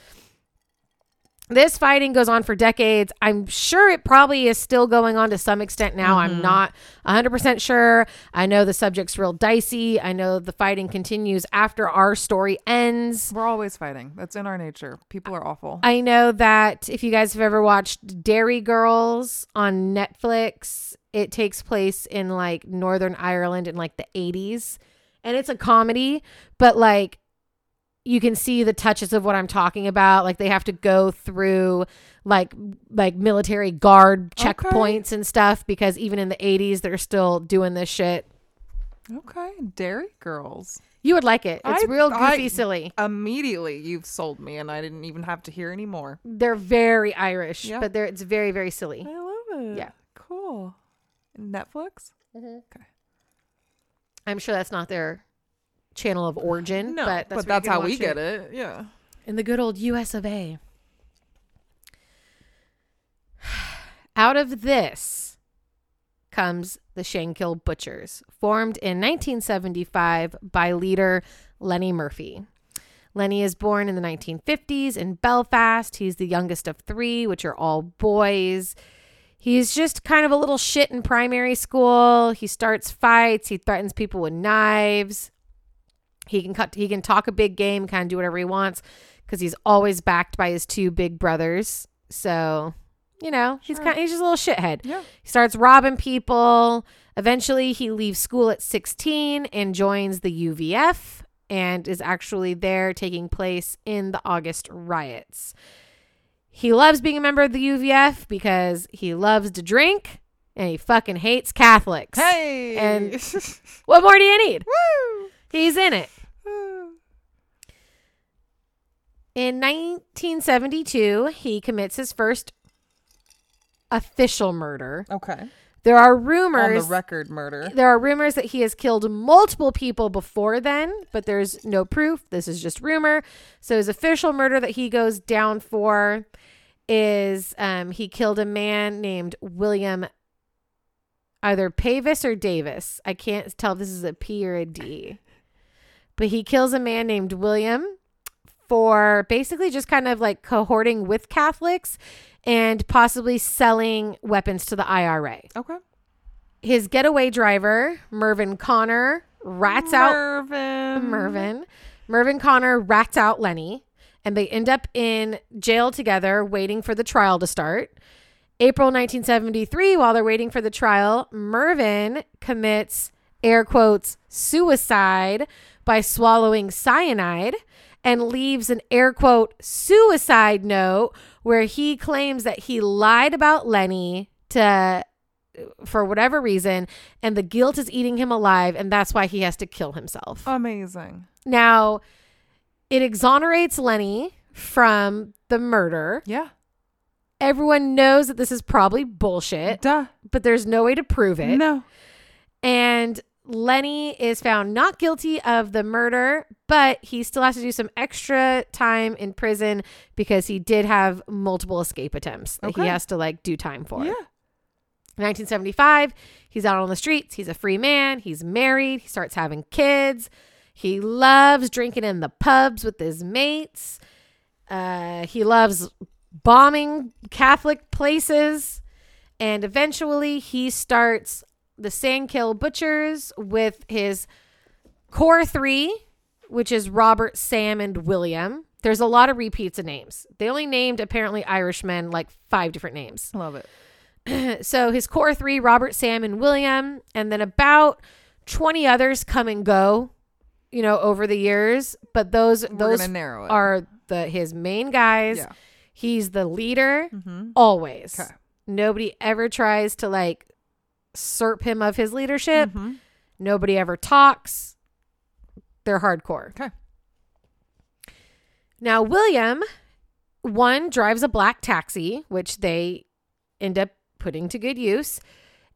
This fighting goes on for decades. I'm sure it probably is still going on to some extent now. Mm-hmm. I'm not one hundred percent sure. I know the subject's real dicey. I know the fighting continues after our story ends. We're always fighting. That's in our nature. People are awful. I know that if you guys have ever watched Derry Girls on Netflix, it takes place in like Northern Ireland in like the eighties. And it's a comedy, but like, you can see the touches of what I'm talking about. Like they have to go through like like military guard checkpoints okay. and stuff because even in the eighties, they're still doing this shit. Okay. Derry Girls. You would like it. It's I, real goofy, I, silly. Immediately you've sold me and I didn't even have to hear any more. They're very Irish, yeah. but they're it's very, very silly. I love it. Yeah. Cool. Netflix? Mm-hmm. Okay. I'm sure that's not their channel of origin, no, but that's, but that's how we it. Get it. Yeah. In the good old U S of A. Out of this comes the Shankill Butchers, formed in nineteen seventy-five by leader Lenny Murphy. Lenny is born in the nineteen fifties in Belfast. He's the youngest of three, which are all boys. He's just kind of a little shit in primary school. He starts fights. He threatens people with knives. He can cut. He can talk a big game, kind of do whatever he wants, because he's always backed by his two big brothers. So, you know, he's sure. kind. He's just a little shithead. Yeah. He starts robbing people. Eventually, he leaves school at sixteen and joins the U V F, and is actually there taking place in the August riots. He loves being a member of the U V F because he loves to drink and he fucking hates Catholics. Hey, and what more do you need? Woo! He's in it. In nineteen seventy-two, he commits his first official murder. Okay. There are rumors. On the record murder. There are rumors that he has killed multiple people before then, but there's no proof. This is just rumor. So his official murder that he goes down for is um, he killed a man named William, either Pavis or Davis. I can't tell if this is a P or a D. But he kills a man named William for basically just kind of like cohorting with Catholics and possibly selling weapons to the I R A. Okay. His getaway driver, Mervyn Connor, rats Mervyn. out Mervyn. Mervyn Connor rats out Lenny, and they end up in jail together waiting for the trial to start. April nineteen seventy-three, while they're waiting for the trial, Mervyn commits air quotes suicide by swallowing cyanide and leaves an air quote suicide note where he claims that he lied about Lenny to for whatever reason, and the guilt is eating him alive, and that's why he has to kill himself. Amazing. Now, it exonerates Lenny from the murder. Yeah. Everyone knows that this is probably bullshit. Duh. But there's no way to prove it. No. And Lenny is found not guilty of the murder, but he still has to do some extra time in prison because he did have multiple escape attempts that okay. he has to like do time for. Yeah. nineteen seventy-five, he's out on the streets. He's a free man. He's married. He starts having kids. He loves drinking in the pubs with his mates. Uh, he loves bombing Catholic places. And eventually he starts the Shankill Butchers with his core three, which is Robert, Sam, and William. There's a lot of repeats of names. They only named apparently Irishmen like five different names. Love it. So his core three, Robert, Sam, and William, and then about twenty others come and go, you know, over the years. But those We're those are the his main guys. Yeah. He's the leader mm-hmm. always. Okay. Nobody ever tries to like usurp him of his leadership. Mm-hmm. Nobody ever talks. They're hardcore. Okay. Now William, one drives a black taxi, which they end up putting to good use.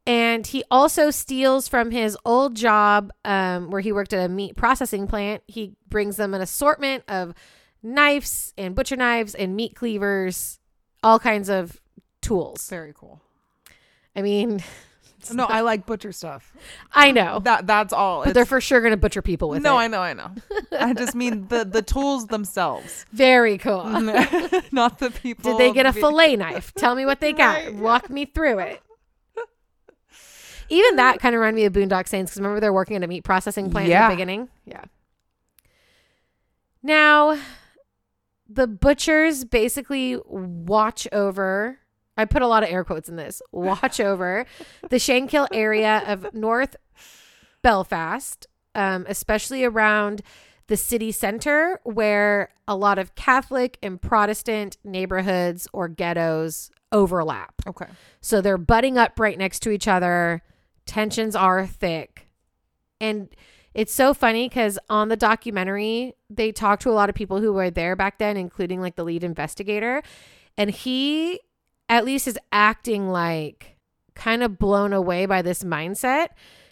And he also steals from his old job um, where he worked at a meat processing plant. He brings them an assortment of knives and butcher knives and meat cleavers, all kinds of tools. Very cool. I mean... No, not, I like butcher stuff. I know. that That's all. But it's, they're for sure going to butcher people with no, it. No, I know, I know. I just mean the, the tools themselves. Very cool. Not the people. Did they get a fillet knife? Tell me what they got. Right. Walk me through it. Even that kind of reminded me of Boondock Saints because remember they're working at a meat processing plant yeah. in the beginning? Yeah. Now, the butchers basically watch over, I put a lot of air quotes in this, watch over the Shankill area of North Belfast, um, especially around the city centre where a lot of Catholic and Protestant neighborhoods or ghettos overlap. Okay. So they're butting up right next to each other. Tensions are thick. And it's so funny because on the documentary, they talked to a lot of people who were there back then, including like the lead investigator. And he at least is acting like kind of blown away by this mindset.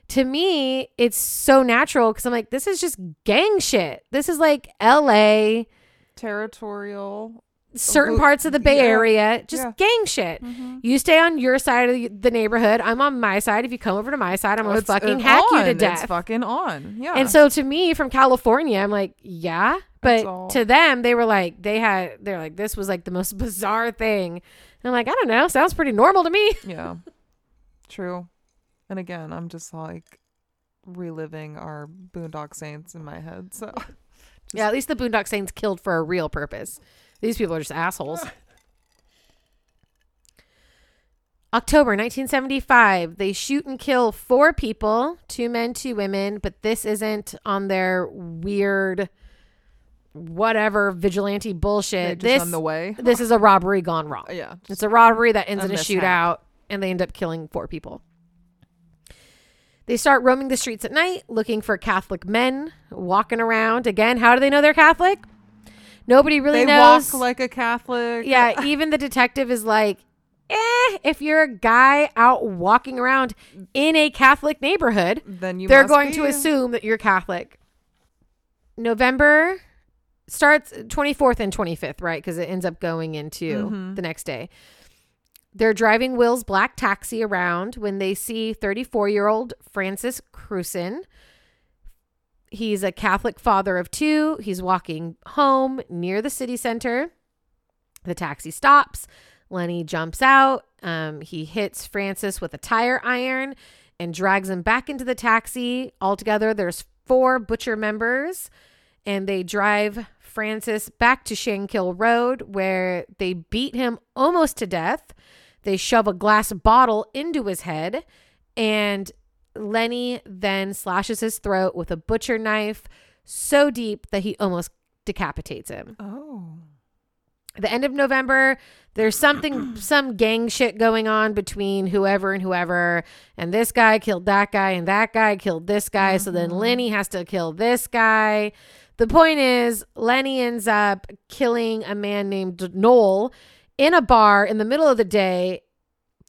To me, it's so natural because I'm like, this is just gang shit. This is like L A. Territorial. Certain parts of the Bay yeah. Area, just yeah. gang shit. Mm-hmm. You stay on your side of the neighborhood. I'm on my side. If you come over to my side, I'm going to fucking hack on. you to death. It's fucking on. Yeah. And so to me from California, I'm like, yeah. But to them, they were like, they had, they're like, this was like the most bizarre thing. And I'm like, I don't know. Sounds pretty normal to me. Yeah. True. And again, I'm just like reliving our Boondock Saints in my head. So just- yeah, at least the Boondock Saints killed for a real purpose. These people are just assholes. October nineteen seventy-five, they shoot and kill four people, two men, two women, but this isn't on their weird whatever vigilante bullshit. This, on the way. This is a robbery gone wrong. Yeah. It's a robbery that ends in a shootout and they end up killing four people. They start roaming the streets at night looking for Catholic men walking around. Again, how do they know they're Catholic? Nobody really they knows. They walk like a Catholic. Yeah, even the detective is like, eh, if you're a guy out walking around in a Catholic neighborhood, then you they're must going be. to assume that you're Catholic. November starts twenty-fourth and twenty-fifth, right? Because it ends up going into mm-hmm. the next day. They're driving Will's black taxi around when they see thirty-four-year-old Francis Cruson. He's a Catholic father of two. He's walking home near the city center. The taxi stops. Lenny jumps out. Um, he hits Francis with a tire iron and drags him back into the taxi. Altogether, there's four butcher members, and they drive Francis back to Shankill Road where they beat him almost to death. They shove a glass bottle into his head, and Lenny then slashes his throat with a butcher knife so deep that he almost decapitates him. Oh. At the end of November, there's something, some gang shit going on between whoever and whoever. And this guy killed that guy and that guy killed this guy. Mm-hmm. So then Lenny has to kill this guy. The point is, Lenny ends up killing a man named Noel in a bar in the middle of the day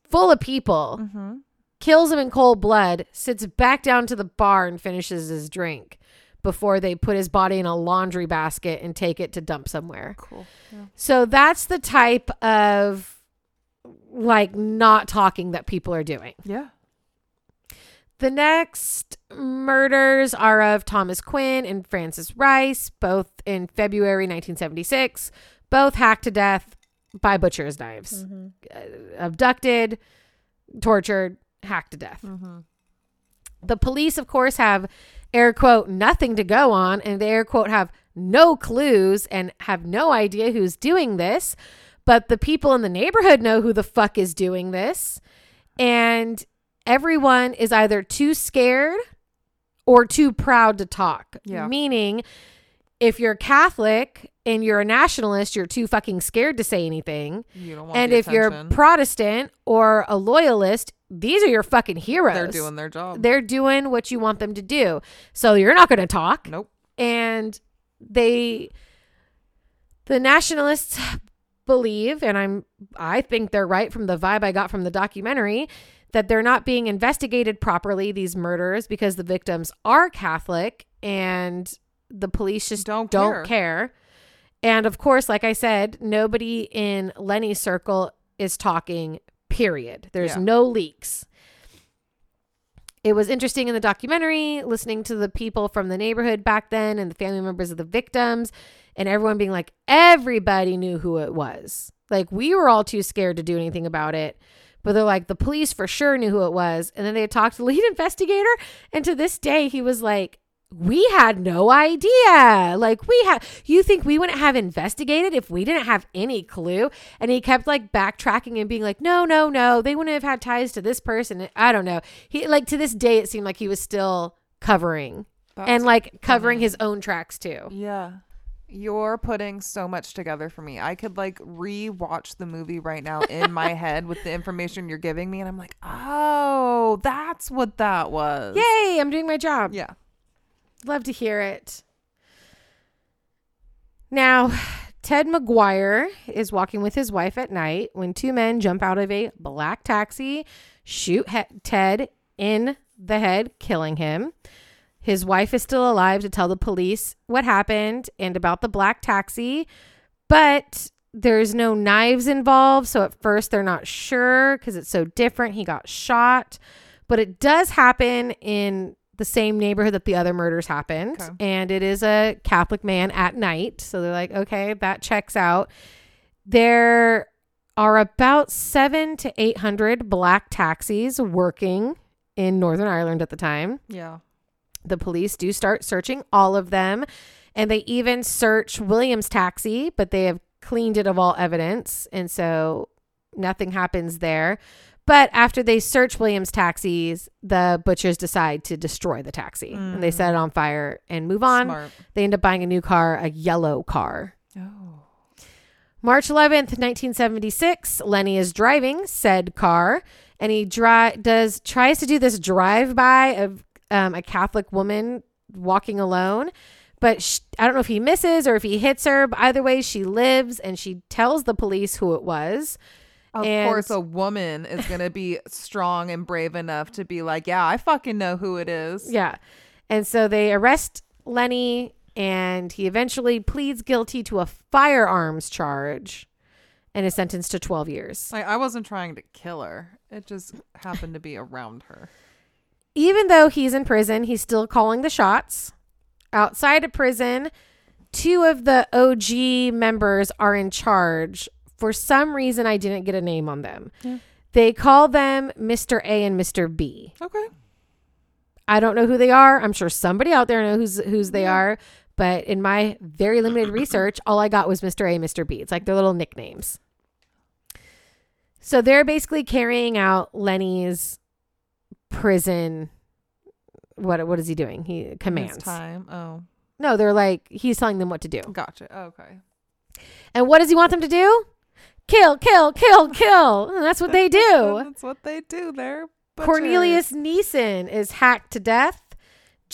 full of people. Mm-hmm. kills him in cold blood, sits back down to the bar and finishes his drink before they put his body in a laundry basket and take it to dump somewhere. Cool. Yeah. So that's the type of like not talking that people are doing. Yeah. The next murders are of Thomas Quinn and Francis Rice, both in February nineteen seventy-six, both hacked to death by butcher's knives, mm-hmm. uh, abducted, tortured, hacked to death. Mm-hmm. The police, of course, have air quote nothing to go on, and they air quote have no clues and have no idea who's doing this. But the people in the neighborhood know who the fuck is doing this. And everyone is either too scared or too proud to talk. Yeah. Meaning, if you're Catholic and you're a nationalist, you're too fucking scared to say anything. You don't want and if attention. You're Protestant or a loyalist, these are your fucking heroes. They're doing their job. They're doing what you want them to do. So you're not going to talk. Nope. And they, the nationalists... believe, and I'm I think they're right from the vibe I got from the documentary, that they're not being investigated properly, these murders, because the victims are Catholic and the police just don't, don't care. care. And of course, like I said, nobody in Lenny's circle is talking, period. There's yeah. no leaks. It was interesting in the documentary, listening to the people from the neighborhood back then and the family members of the victims and everyone being like, everybody knew who it was. Like, we were all too scared to do anything about it. But they're like, the police for sure knew who it was. And then they talked to the lead investigator. And to this day, he was like, we had no idea. Like, we had, you think we wouldn't have investigated if we didn't have any clue? And he kept like backtracking and being like, no, no, no. They wouldn't have had ties to this person. I don't know. He like to this day, it seemed like he was still covering That's and like covering funny. His own tracks too. Yeah. You're putting so much together for me. I could like re-watch the movie right now in my head with the information you're giving me. And I'm like, oh, that's what that was. Yay, I'm doing my job. Yeah. Love to hear it. Now, Ted McGuire is walking with his wife at night when two men jump out of a black taxi, shoot he- Ted in the head, killing him. His wife is still alive to tell the police what happened and about the black taxi, but there's no knives involved. So at first they're not sure because it's so different. He got shot, but it does happen in the same neighborhood that the other murders happened. Okay. And it is a Catholic man at night. So they're like, okay, that checks out. There are about seven to eight hundred black taxis working in Northern Ireland at the time. Yeah. The police do start searching all of them, and they even search William's taxi, but they have cleaned it of all evidence. And so nothing happens there. But after they search William's taxis, the butchers decide to destroy the taxi mm. and they set it on fire and move on. Smart. They end up buying a new car, a yellow car. Oh. March eleventh, nineteen seventy-six, Lenny is driving said car, and he dri- does tries to do this drive-by of Um, a Catholic woman walking alone, but she, I don't know if he misses or if he hits her, but either way she lives and she tells the police who it was. Of and course a woman is going to be strong and brave enough to be like, yeah, I fucking know who it is. Yeah. And so they arrest Lenny and he eventually pleads guilty to a firearms charge and is sentenced to twelve years. Like, I wasn't trying to kill her. It just happened to be around her. Even though he's in prison, he's still calling the shots. Outside of prison, two of the O G members are in charge. For some reason, I didn't get a name on them. Yeah. They call them Mister A and Mister B. Okay. I don't know who they are. I'm sure somebody out there knows who's, who's they yeah. are. But in my very limited research, all I got was Mister A and Mister B. It's like their little nicknames. So they're basically carrying out Lenny's... prison what what is he doing he commands his time oh no they're like he's telling them what to do. Gotcha. Okay. And what does he want them to do? Kill kill kill kill. And that's what they do. That's what they do. There Cornelius Neeson is hacked to death,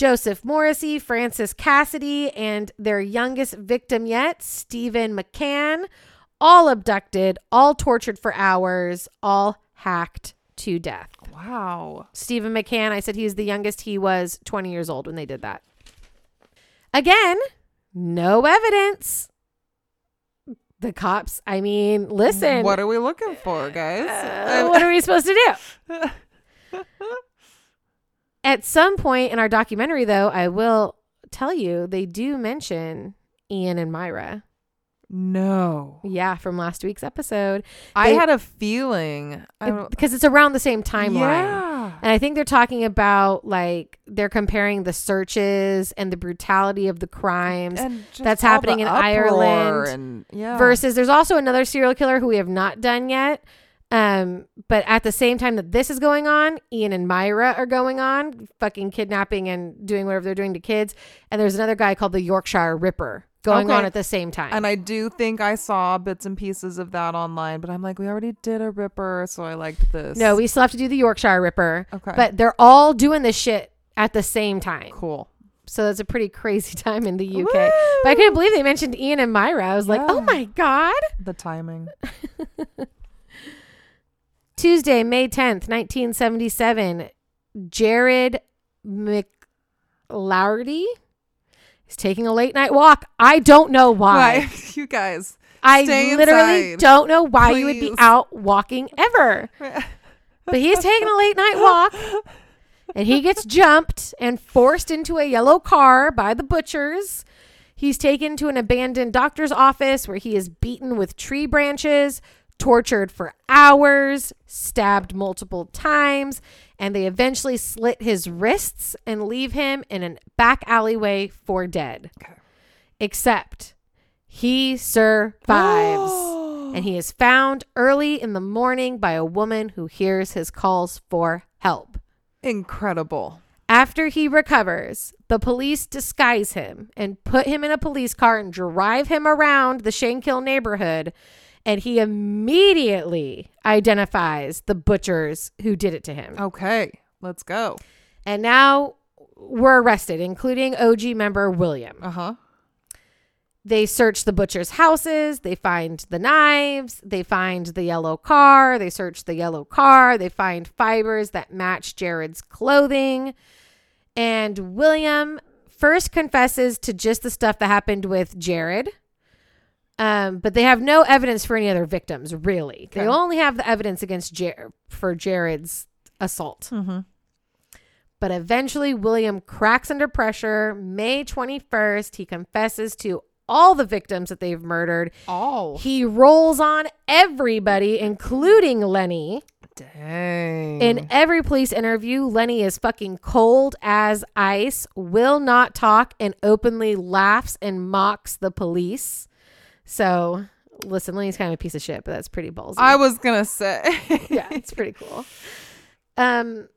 Joseph Morrissey, Francis Cassidy, and their youngest victim yet, Stephen McCann, all abducted, all tortured for hours, all hacked to death. Wow. Stephen McCann, I said he's the youngest. He was twenty years old when they did that. Again, no evidence. The cops, I mean, listen. What are we looking for, guys? Uh, what are we supposed to do? At some point in our documentary, though, I will tell you, they do mention Ian and Myra. No. Yeah, from last week's episode. They, I had a feeling. I don't, because it's around the same timeline. Yeah. And I think they're talking about, like, they're comparing the searches and the brutality of the crimes that's happening in Ireland. And, yeah. Versus there's also another serial killer who we have not done yet. Um, but at the same time that this is going on, Ian and Myra are going on, fucking kidnapping and doing whatever they're doing to kids. And there's another guy called the Yorkshire Ripper. Going okay. on at the same time. And I do think I saw bits and pieces of that online, but I'm like, we already did a Ripper, so I liked this. No, we still have to do the Yorkshire Ripper. Okay. But they're all doing this shit at the same time. Cool. So that's a pretty crazy time in the U K. Woo! But I couldn't believe they mentioned Ian and Myra. I was yeah. like, oh my God. The timing. Tuesday, May tenth, nineteen seventy-seven. Jared McLaugherty. He's taking a late night walk. I don't know why. Why? You guys. I literally inside. don't know why Please. you would be out walking ever. But he's taking a late night walk. And he gets jumped and forced into a yellow car by the butchers. He's taken to an abandoned doctor's office where he is beaten with tree branches, tortured for hours, stabbed multiple times, and they eventually slit his wrists and leave him in a back alleyway for dead. Okay. Except he survives, and he is found early in the morning by a woman who hears his calls for help. Incredible. After he recovers, the police disguise him and put him in a police car and drive him around the Shankill neighborhood. And he immediately identifies the butchers who did it to him. Okay, let's go. And now we're arrested, including O G member William. Uh-huh. They search the butchers' houses. They find the knives. They find the yellow car. They search the yellow car. They find fibers that match Jared's clothing. And William first confesses to just the stuff that happened with Jared. Um, but they have no evidence for any other victims, really. Okay. They only have the evidence against Jer- for Jared's assault. Mm-hmm. But eventually, William cracks under pressure. May twenty-first, he confesses to all the victims that they've murdered. All. He rolls on everybody, including Lenny. Dang. In every police interview, Lenny is fucking cold as ice, will not talk, and openly laughs and mocks the police. So, listen, Lenny's kind of a piece of shit, but that's pretty ballsy. I was going to say. Yeah, it's pretty cool. Um,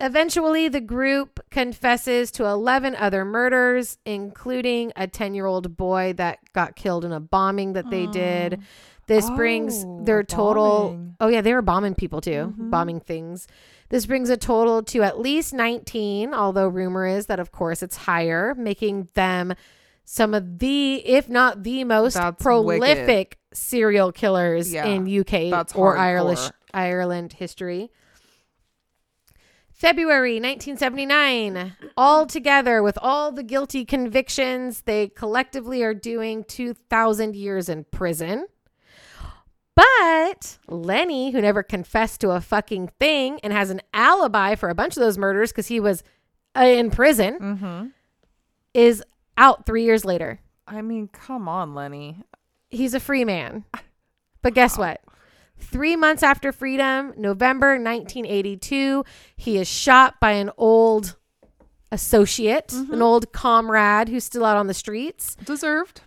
eventually, the group confesses to eleven other murders, including a ten-year-old boy that got killed in a bombing that they oh. did. This oh, brings their total... Bombing. Oh, yeah, they were bombing people, too. Mm-hmm. Bombing things. This brings a total to at least nineteen, although rumor is that, of course, it's higher, making them... some of the, if not the most that's prolific wicked. serial killers yeah, in U K that's or Irish, Ireland history. February nineteen seventy-nine, all together with all the guilty convictions, they collectively are doing two thousand years in prison. But Lenny, who never confessed to a fucking thing and has an alibi for a bunch of those murders because he was uh, in prison, mm-hmm. is... out three years later. I mean, come on, Lenny. He's a free man. But guess what? Three months after freedom, November nineteen eighty-two, he is shot by an old associate, mm-hmm. an old comrade who's still out on the streets. Deserved.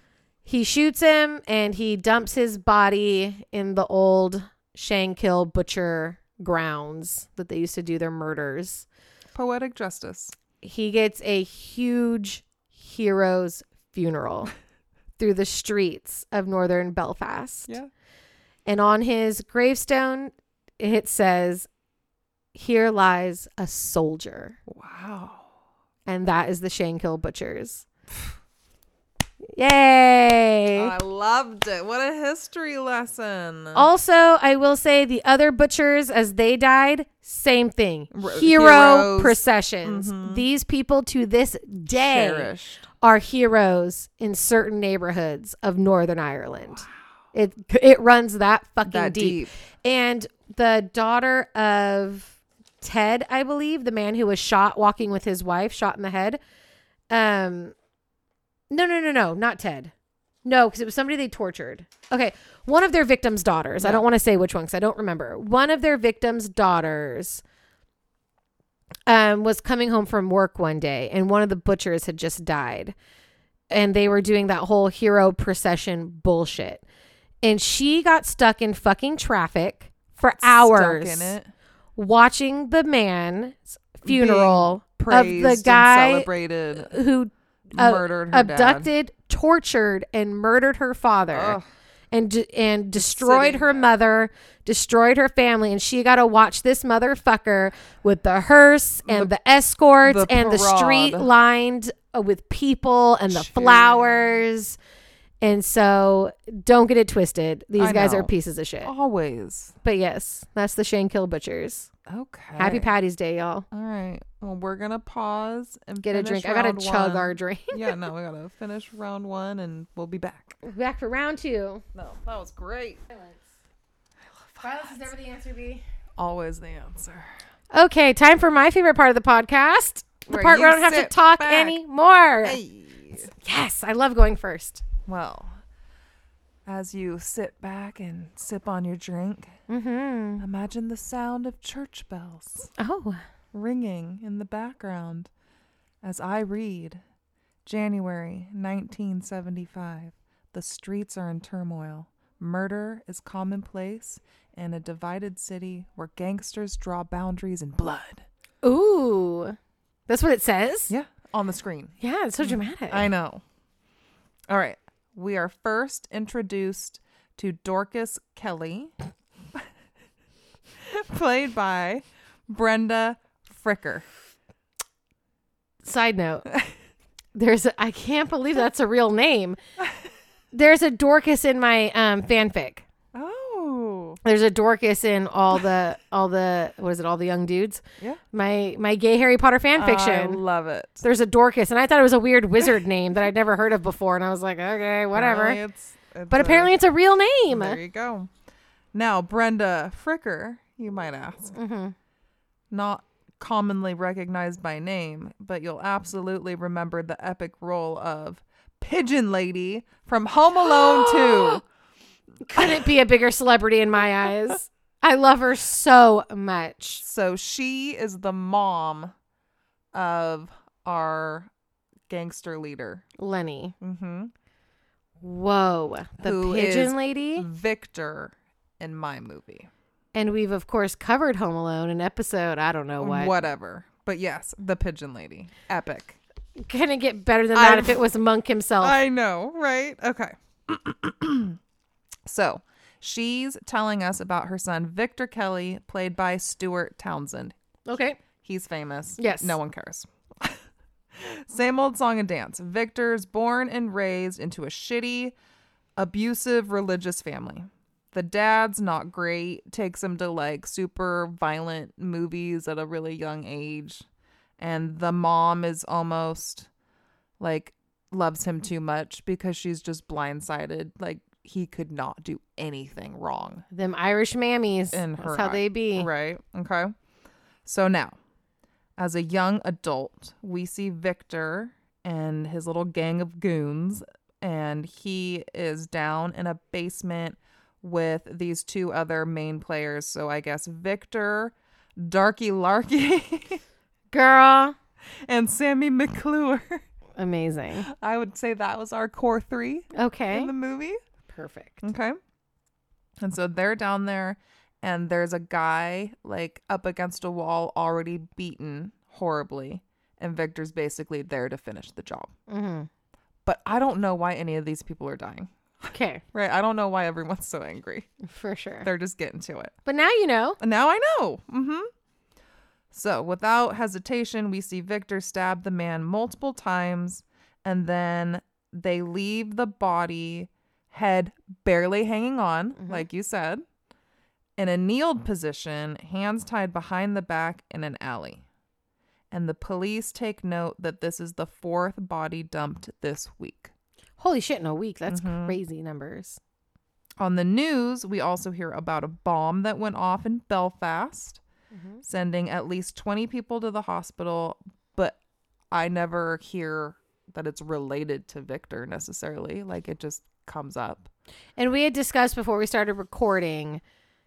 He shoots him and he dumps his body in the old Shankill Butcher grounds that they used to do their murders. Poetic justice. He gets a huge... hero's funeral through the streets of northern Belfast. Yeah. And on his gravestone, it says, "Here lies a soldier." Wow. And that is the Shankill Butchers. Yay. Oh, I loved it. What a history lesson. Also, I will say the other butchers, as they died, same thing. Hero Heroes. processions. Mm-hmm. These people to this day Cherished. are heroes in certain neighborhoods of Northern Ireland. Wow. It it runs that fucking that deep. deep. And the daughter of Ted, I believe, the man who was shot walking with his wife, shot in the head. Um... No, no, no, no, not Ted. No, because it was somebody they tortured. Okay. One of their victims' daughters. Yeah. I don't want to say which one because I don't remember. One of their victims' daughters um, was coming home from work one day, and one of the butchers had just died. And they were doing that whole hero procession bullshit. And she got stuck in fucking traffic for hours. Stuck in it. Watching the man's funeral of the guy and celebrated. who... Uh, murdered her abducted, dad. tortured, and murdered her father, Ugh. and de- and destroyed Sitting her there. mother, destroyed her family, and she got to watch this motherfucker with the hearse and the, the escorts the and parade. the street lined uh, with people and the Jeez. flowers. And so, don't get it twisted; these I guys know. are pieces of shit. Always, but yes, that's the Shankill Butchers. Okay. Happy Patty's Day, y'all. All right. Well, we're going to pause and get a drink. I got to chug our drink. Yeah, no, we got to finish round one and we'll be back. We'll be back for round two. No, that was great. Violence. I love violence. Violence is never the answer, B. Always the answer. Okay, time for my favorite part of the podcast. The Where part where I don't have to talk back. anymore. Hey. Yes, I love going first. Well, as you sit back and sip on your drink, mm-hmm. imagine the sound of church bells oh. ringing in the background as I read January nineteen seventy-five. The streets are in turmoil. Murder is commonplace in a divided city where gangsters draw boundaries in blood. Ooh. That's what it says? Yeah. On the screen. Yeah. It's so dramatic. I know. All right. We are first introduced to Dorcas Kelly, played by Brenda Fricker. Side note, there's a, I can't believe that's a real name. There's a Dorcas in my um, fanfic. Oh. There's a Dorcas in all the, all the, what is it, all the young dudes? Yeah. My, my gay Harry Potter fanfiction. I love it. There's a Dorcas, and I thought it was a weird wizard name that I'd never heard of before, and I was like, okay, whatever. Well, it's, it's but a, apparently it's a real name. There you go. Now, Brenda Fricker, you might ask. Mm-hmm. Not commonly recognized by name, but you'll absolutely remember the epic role of Pigeon Lady from Home Alone two. Couldn't be a bigger celebrity in my eyes. I love her so much. So she is the mom of our gangster leader, Lenny. Mm-hmm. Whoa. The Who Pigeon is Lady? Victor in my movie. And we've, of course, covered Home Alone in episode, I don't know what. Whatever. But yes, the Pigeon Lady. Epic. Couldn't get better than that I've, if it was Monk himself. I know, right? Okay. So, she's telling us about her son, Victor Kelly, played by Stuart Townsend. Okay. He's famous. Yes. No one cares. Same old song and dance. Victor's born and raised into a shitty, abusive religious family. The dad's not great, takes him to like super violent movies at a really young age. And the mom is almost like loves him too much because she's just blindsided. Like he could not do anything wrong. Them Irish mammies. In her That's how eye. They be. Right. Okay. So now, as a young adult, we see Victor and his little gang of goons. And he is down in a basement with these two other main players. So I guess Victor, Darky Larky. Girl. And Sammy McClure. Amazing. I would say that was our core three. Okay. In the movie. Perfect. Okay. And so they're down there and there's a guy like up against a wall already beaten horribly. And Victor's basically there to finish the job. Mm-hmm. But I don't know why any of these people are dying. Okay. Right. I don't know why everyone's so angry. For sure. They're just getting to it. But now you know. Now I know. Mm-hmm. So without hesitation, we see Victor stab the man multiple times. And then They leave the body, head barely hanging on, mm-hmm. like you said, in a kneeled position, hands tied behind the back in an alley. And the police take note that this is the fourth body dumped this week. Holy shit, in a week. That's mm-hmm. crazy numbers. On the news, we also hear about a bomb that went off in Belfast, mm-hmm. sending at least twenty people to the hospital, but I never hear that it's related to Victor necessarily. Like, it just comes up. And we had discussed before we started recording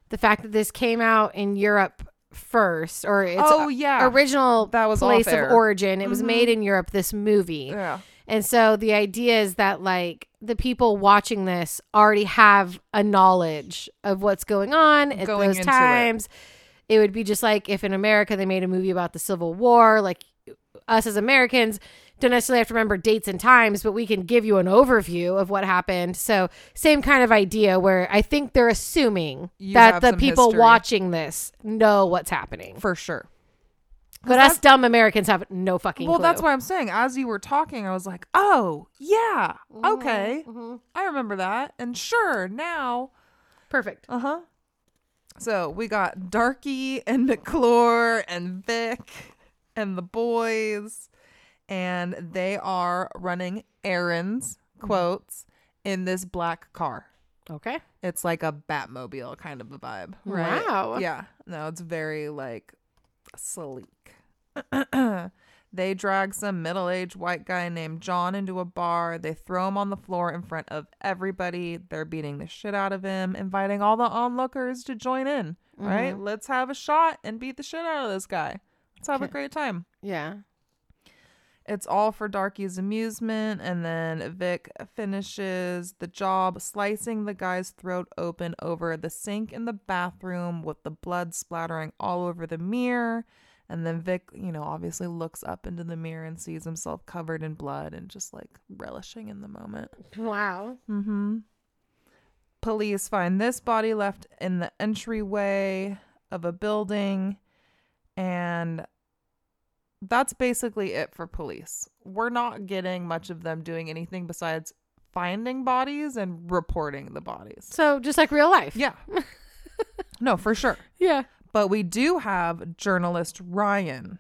the fact that this came out in Europe first, or its oh, yeah. original that was place of origin. It mm-hmm. was made in Europe, this movie. Yeah. And so the idea is that, like, the people watching this already have a knowledge of what's going on at going those times. It. It would be just like if in America they made a movie about the Civil War, like, us as Americans don't necessarily have to remember dates and times, but we can give you an overview of what happened. So same kind of idea where I think they're assuming you that the people history. watching this know what's happening. For sure. But us dumb Americans have no fucking well, clue. Well, that's why I'm saying, as you were talking, I was like, oh, yeah, okay. Mm-hmm. I remember that. And sure, now. Perfect. Uh-huh. So we got Darky and McClure and Vic and the boys. And they are running errands, quotes, in this black car. Okay. It's like a Batmobile kind of a vibe, right? Wow. Yeah. No, it's very, like, sleek. They drag some middle-aged white guy named John into a bar. They throw him on the floor in front of everybody. They're beating the shit out of him, inviting all the onlookers to join in, mm-hmm. right? Let's have a shot and beat the shit out of this guy. Let's have okay. a great time. Yeah. It's all for Darky's amusement, and then Vic finishes the job slicing the guy's throat open over the sink in the bathroom with the blood splattering all over the mirror. And then Vic, you know, obviously looks up into the mirror and sees himself covered in blood and just, like, relishing in the moment. Wow. Mm-hmm. Police find this body left in the entryway of a building, and that's basically it for police. We're not getting much of them doing anything besides finding bodies and reporting the bodies. So just like real life. Yeah. No, for sure. Yeah. But we do have journalist Ryan,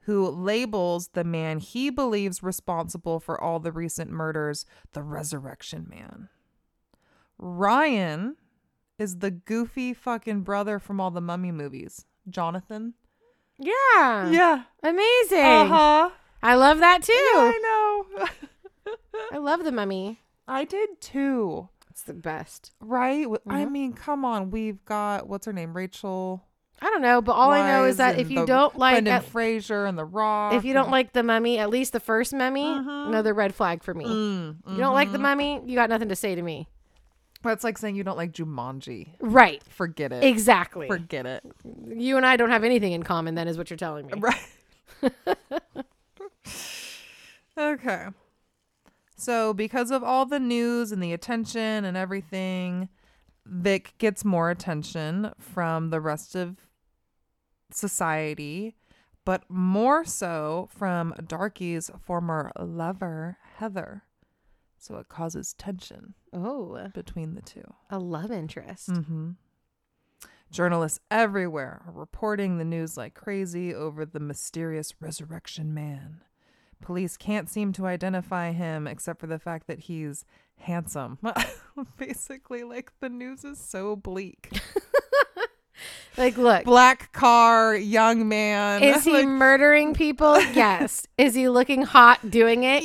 who labels the man he believes responsible for all the recent murders, the Resurrection Man. Ryan is the goofy fucking brother from all the Mummy movies. Jonathan. Yeah. Yeah. Amazing. Uh-huh. I love that too. Yeah, I know. I love the Mummy. I did too. It's the best. Right? Mm-hmm. I mean, come on. We've got, what's her name? Rachel. I don't know. But all Wise I know is that if you don't like Brendan at, Fraser and The Rock. If you don't and, like the Mummy, at least the first Mummy, mm-hmm. another red flag for me. Mm-hmm. You don't like the Mummy, you got nothing to say to me. That's like saying you don't like Jumanji. Right. Forget it. Exactly. Forget it. You and I don't have anything in common then, is what you're telling me. Right. Okay. So because of all the news and the attention and everything, Vic gets more attention from the rest of society, but more so from Darky's former lover, Heather. So it causes tension oh, between the two. A love interest. Mm-hmm. Journalists everywhere are reporting the news like crazy over the mysterious Resurrection Man. Police can't seem to identify him except for the fact that he's handsome. Basically, like, the news is so bleak. Like, look. Black car, young man. Is he like, murdering people? Yes. Is he looking hot doing it? Yes.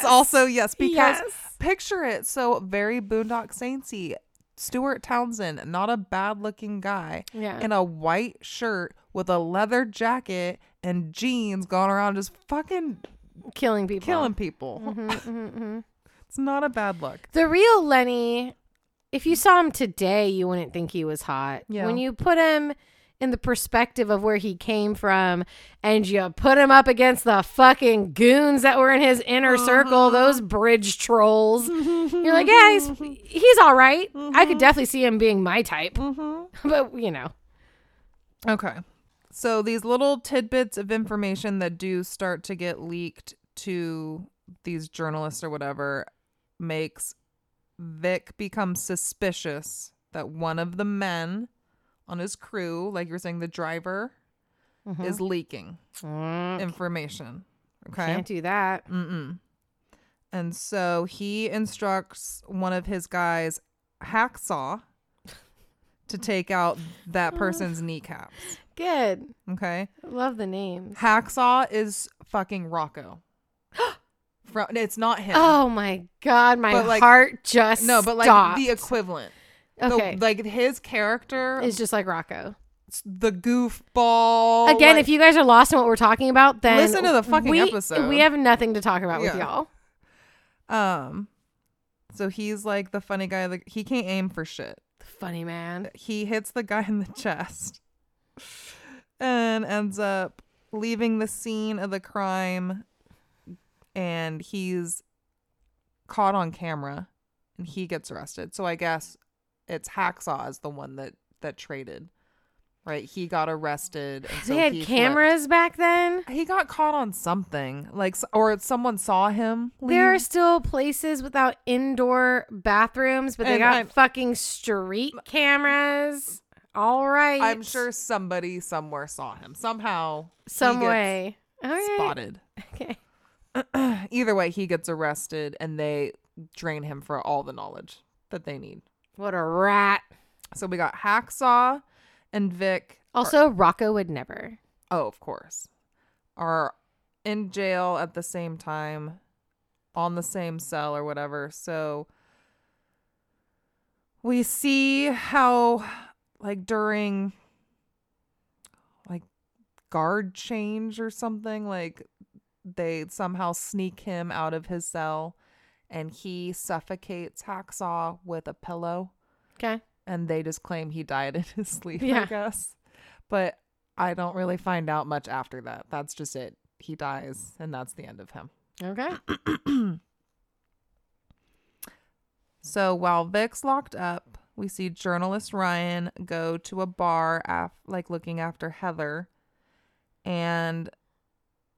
yes. Also, yes. Because yes. picture it. So very Boondock Saintsy. Stuart Townsend, not a bad looking guy. Yeah. In a white shirt with a leather jacket and jeans going around just fucking killing people. Killing people. Mm-hmm, mm-hmm, mm-hmm. It's not a bad look. The real Lenny... If you saw him today, you wouldn't think he was hot. Yeah. When you put him in the perspective of where he came from and you put him up against the fucking goons that were in his inner uh-huh. circle, those bridge trolls, you're like, yeah, he's, he's all right. Uh-huh. I could definitely see him being my type. Uh-huh. But, you know. Okay. So these little tidbits of information that do start to get leaked to these journalists or whatever makes Vic become suspicious that one of the men on his crew, like you were saying, the driver, mm-hmm. is leaking mm-hmm. information. Okay. Can't do that. Mm-mm. And so he instructs one of his guys, Hacksaw, to take out that person's kneecaps. Good. Okay. I love the names. Hacksaw is fucking Rocco. From, it's not him. Oh my God. My like, heart just No, but like stopped. The equivalent. Okay. The, like his character is just like Rocco. The goofball. Again, like, if you guys are lost in what we're talking about, then listen to the fucking we, episode. We have nothing to talk about yeah. with y'all. Um, so he's like the funny guy. Like he can't aim for shit. The funny man. He hits the guy in the chest and ends up leaving the scene of the crime. And he's caught on camera and he gets arrested. So I guess it's Hacksaw is the one that, that traded. Right, he got arrested. And so they had he cameras flipped. Back then? He got caught on something, like, or someone saw him leave. There are still places without indoor bathrooms, but they and got I'm, fucking street cameras. All right. I'm sure somebody somewhere saw him. Somehow. Some way. Okay. Spotted. Okay. Either way, he gets arrested, and they drain him for all the knowledge that they need. What a rat. So we got Hacksaw. And Vic. Also, are, Rocco would never. Oh, of course. Are in jail at the same time, on the same cell or whatever. So we see how, like, during, like, guard change or something, like, they somehow sneak him out of his cell and he suffocates Hacksaw with a pillow. Okay. And they just claim he died in his sleep, yeah. I guess. But I don't really find out much after that. That's just it. He dies, and that's the end of him. Okay. So while Vic's locked up, we see journalist Ryan go to a bar, af- like looking after Heather. And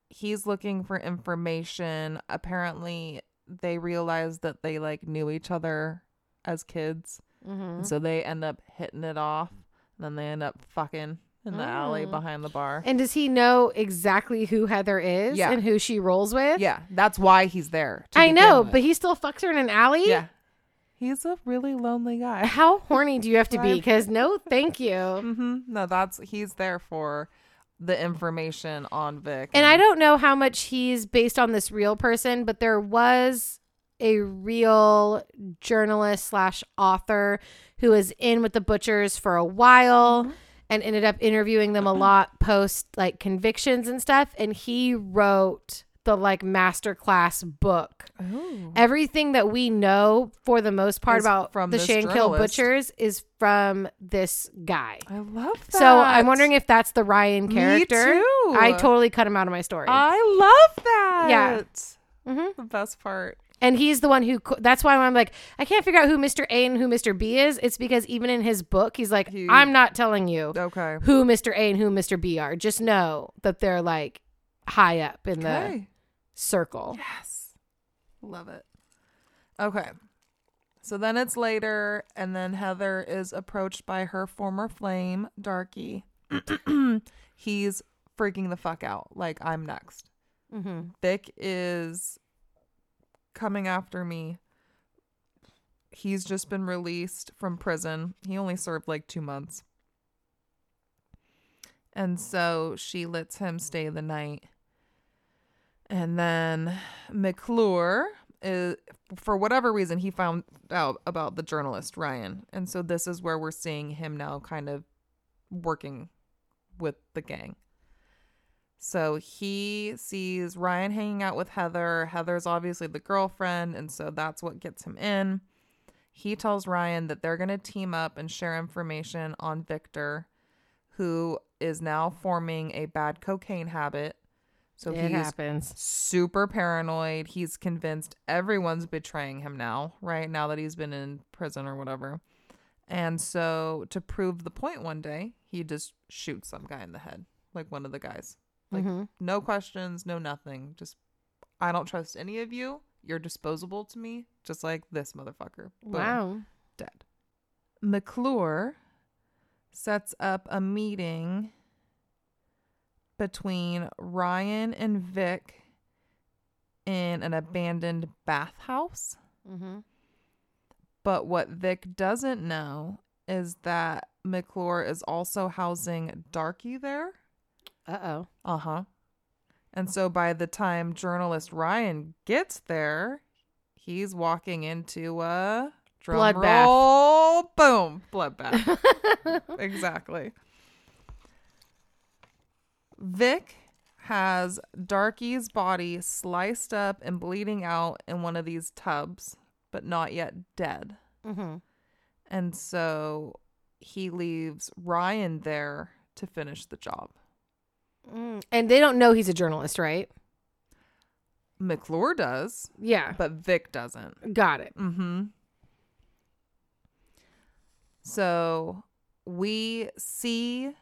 he's looking for information. Apparently, they realize that they like knew each other as kids. Mm-hmm. So they end up hitting it off, and then they end up fucking in the mm. alley behind the bar. And does he know exactly who Heather is yeah. and who she rolls with? Yeah, that's why he's there. I know, with. But he still fucks her in an alley? Yeah. He's a really lonely guy. How horny do you have to be? Because no, thank you. Mm-hmm. No, that's he's there for the information on Vic. And, and I don't know how much he's based on this real person, but there was a real journalist slash author who was in with the Butchers for a while mm-hmm. and ended up interviewing them a lot post like convictions and stuff. And he wrote the like masterclass book. Ooh. Everything that we know for the most part is about from the Shankill Butchers is from this guy. I love that. So I'm wondering if that's the Ryan character. Me too. I totally cut him out of my story. I love that. Yeah. Mm-hmm. The best part. And he's the one who, that's why I'm like, I can't figure out who Mister A and who Mister B is. It's because even in his book, he's like, he, I'm not telling you okay. who Mister A and who Mister B are. Just know that they're like high up in okay. the circle. Yes. Love it. Okay. So then it's later. And then Heather is approached by her former flame, Darky. He's freaking the fuck out. Like, I'm next. Mm-hmm. Vic is coming after me. He's just been released from prison. He only served like two months. And so she lets him stay the night. And then McClure is, for whatever reason, he found out about the journalist Ryan. And so this is where we're seeing him now kind of working with the gang. So he sees Ryan hanging out with Heather. Heather's obviously the girlfriend, and so that's what gets him in. He tells Ryan that they're going to team up and share information on Victor, who is now forming a bad cocaine habit. So it he's happens. Super paranoid. He's convinced everyone's betraying him now, right? Now that he's been in prison or whatever. And so to prove the point one day, he just shoots some guy in the head, like one of the guys. Like, mm-hmm. no questions, no nothing. Just I don't trust any of you. You're disposable to me, just like this motherfucker. Boom. Wow. Dead. McClure sets up a meeting between Ryan and Vic in an abandoned bathhouse. Mm-hmm. But what Vic doesn't know is that McClure is also housing Darky there. Uh-oh. Uh-huh. And so by the time journalist Ryan gets there, he's walking into a drum bloodbath. Roll. Boom. Bloodbath. Exactly. Vic has Darky's body sliced up and bleeding out in one of these tubs, but not yet dead. Mm-hmm. And so he leaves Ryan there to finish the job. Mm. And they don't know he's a journalist, right? McClure does. Yeah. But Vic doesn't. Got it. Mm-hmm. So we see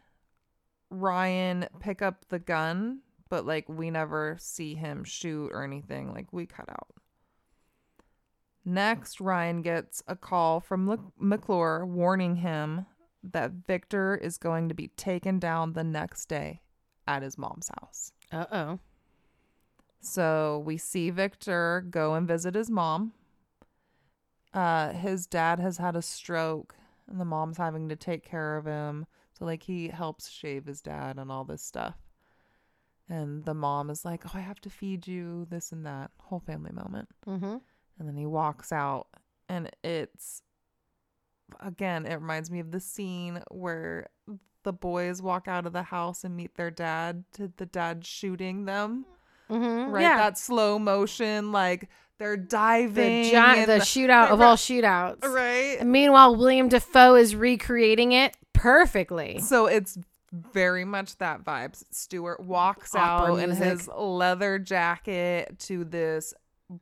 Ryan pick up the gun, but like we never see him shoot or anything. Like we cut out. Next, Ryan gets a call from McClure warning him that Victor is going to be taken down the next day at his mom's house. Uh-oh. So we see Victor go and visit his mom. Uh, his dad has had a stroke, and the mom's having to take care of him. So, like, he helps shave his dad and all this stuff. And the mom is like, oh, I have to feed you, this and that. Whole family moment. Mm-hmm. And then he walks out, and it's, again, it reminds me of the scene where the boys walk out of the house and meet their dad to the dad shooting them. Mm-hmm. Right? Yeah. That slow motion, like they're diving. The, gi- the, the shootout the, of all shootouts. Right. And meanwhile, William Dafoe is recreating it perfectly. So it's very much that vibes. Stuart walks Opera out music. in his leather jacket to this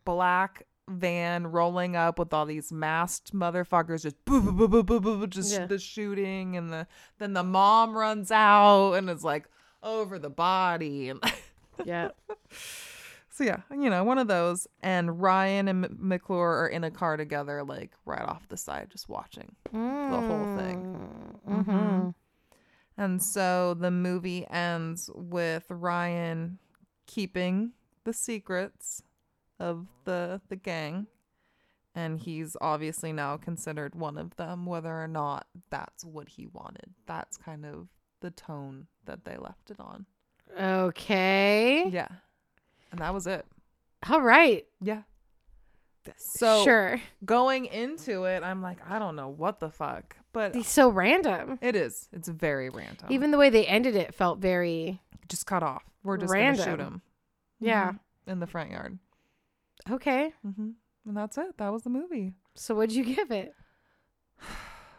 black van rolling up with all these masked motherfuckers, just boo, boo, boo, boo, boo, boo, just yeah. the shooting, and the then the mom runs out and is like over the body, and yeah. So yeah, you know, one of those. And Ryan and McClure are in a car together, like right off the side, just watching mm. the whole thing. Mm-hmm. Mm-hmm. And so the movie ends with Ryan keeping the secrets of the the gang, and he's obviously now considered one of them, whether or not that's what he wanted. That's kind of the tone that they left it on. Okay. Yeah. And that was it. All right. Yeah. So sure, going into it, I'm like, I don't know what the fuck, but it's so random. It is. It's very random. Even the way they ended it felt very just cut off. We're just random. Gonna shoot him. Yeah. Mm-hmm. In the front yard. Okay. Mm-hmm. And that's it. That was the movie. So what'd you give it?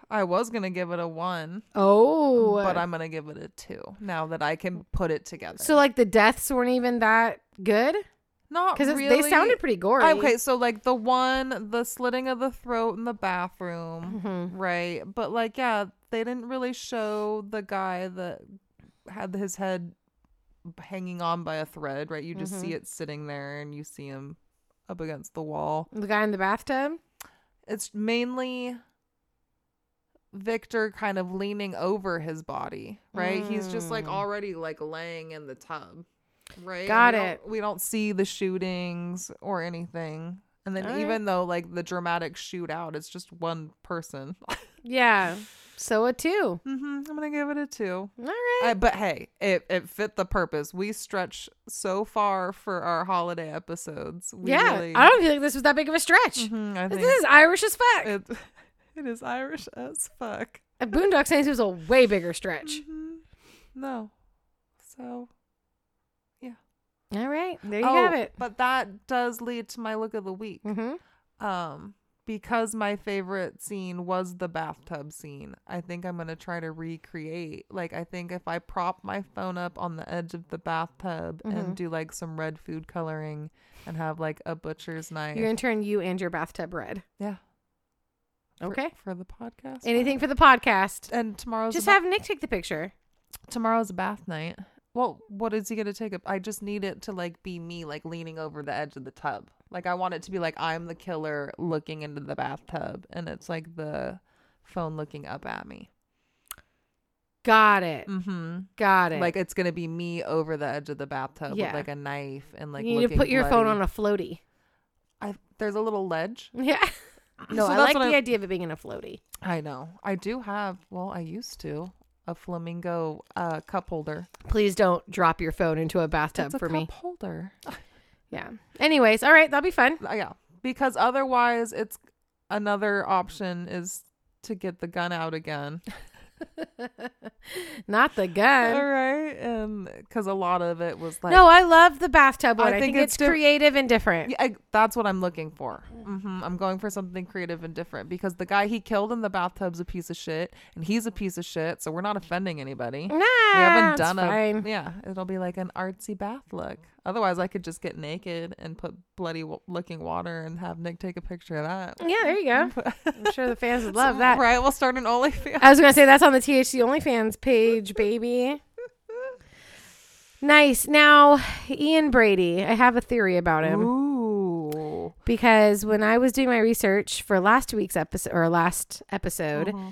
I was going to give it a one. Oh. But I'm going to give it a two now that I can put it together. So like the deaths weren't even that good? Not really. Because they sounded pretty gory. Okay. So like the one, the slitting of the throat in the bathroom. Mm-hmm. Right. But like, yeah, they didn't really show the guy that had his head hanging on by a thread. Right. You just mm-hmm. see it sitting there and you see him up against the wall. The guy in the bathtub? It's mainly Victor kind of leaning over his body, right? Mm. He's just like already like laying in the tub, right? Got we it. We don't see the shootings or anything. And then all even right. though like the dramatic shootout, it's just one person. Yeah. So a two. Mm-hmm. I'm going to give it a two. All right. I, but hey, it, it fit the purpose. We stretch so far for our holiday episodes. We yeah. Really... I don't feel like this was that big of a stretch. Mm-hmm, I think this is Irish as fuck. It, it is Irish as fuck. At Boondock Saints was a way bigger stretch. Mm-hmm. No. So, yeah. All right. There you oh, have it. But that does lead to my look of the week. Mm-hmm. Um. Because my favorite scene was the bathtub scene, I think I'm going to try to recreate. Like, I think if I prop my phone up on the edge of the bathtub mm-hmm. and do, like, some red food coloring and have, like, a butcher's knife. You're going to turn you and your bathtub red. Yeah. Okay. For, for the podcast. Anything right? for the podcast. And tomorrow's... Just a ba- have Nick take the picture. Tomorrow's a bath night. Well, what is he going to take up? I just need it to, like, be me, like, leaning over the edge of the tub. Like, I want it to be, like, I'm the killer looking into the bathtub. And it's, like, the phone looking up at me. Got it. Mm-hmm. Got it. Like, it's going to be me over the edge of the bathtub yeah. with, like, a knife and, like, you need to put your bloody. phone on a floaty. I There's a little ledge. Yeah. No, so I like the I, idea of it being in a floaty. I know. I do have, well, I used to, a flamingo uh, cup holder. Please don't drop your phone into a bathtub it's a for cup me. Cup holder. Yeah. Anyways, all right, that'll be fun. Uh, yeah. Because otherwise, it's another option is to get the gun out again. Not the gun. All right. Um, because a lot of it was like. No, I love the bathtub one. I, I think, think it's di- creative and different. Yeah, I, that's what I'm looking for. Mm-hmm. I'm going for something creative and different because the guy he killed in the bathtub's a piece of shit, and he's a piece of shit. So we're not offending anybody. Nah, we haven't done a. Fine. Yeah, it'll be like an artsy bath look. Otherwise, I could just get naked and put bloody w- looking water and have Nick take a picture of that. Yeah, there you go. I'm sure the fans would love so, that. Right, we'll start an OnlyFans. I was going to say, that's on the T H C OnlyFans page, baby. Nice. Now, Ian Brady, I have a theory about him. Ooh. Because when I was doing my research for last week's episode, or last episode, uh-huh.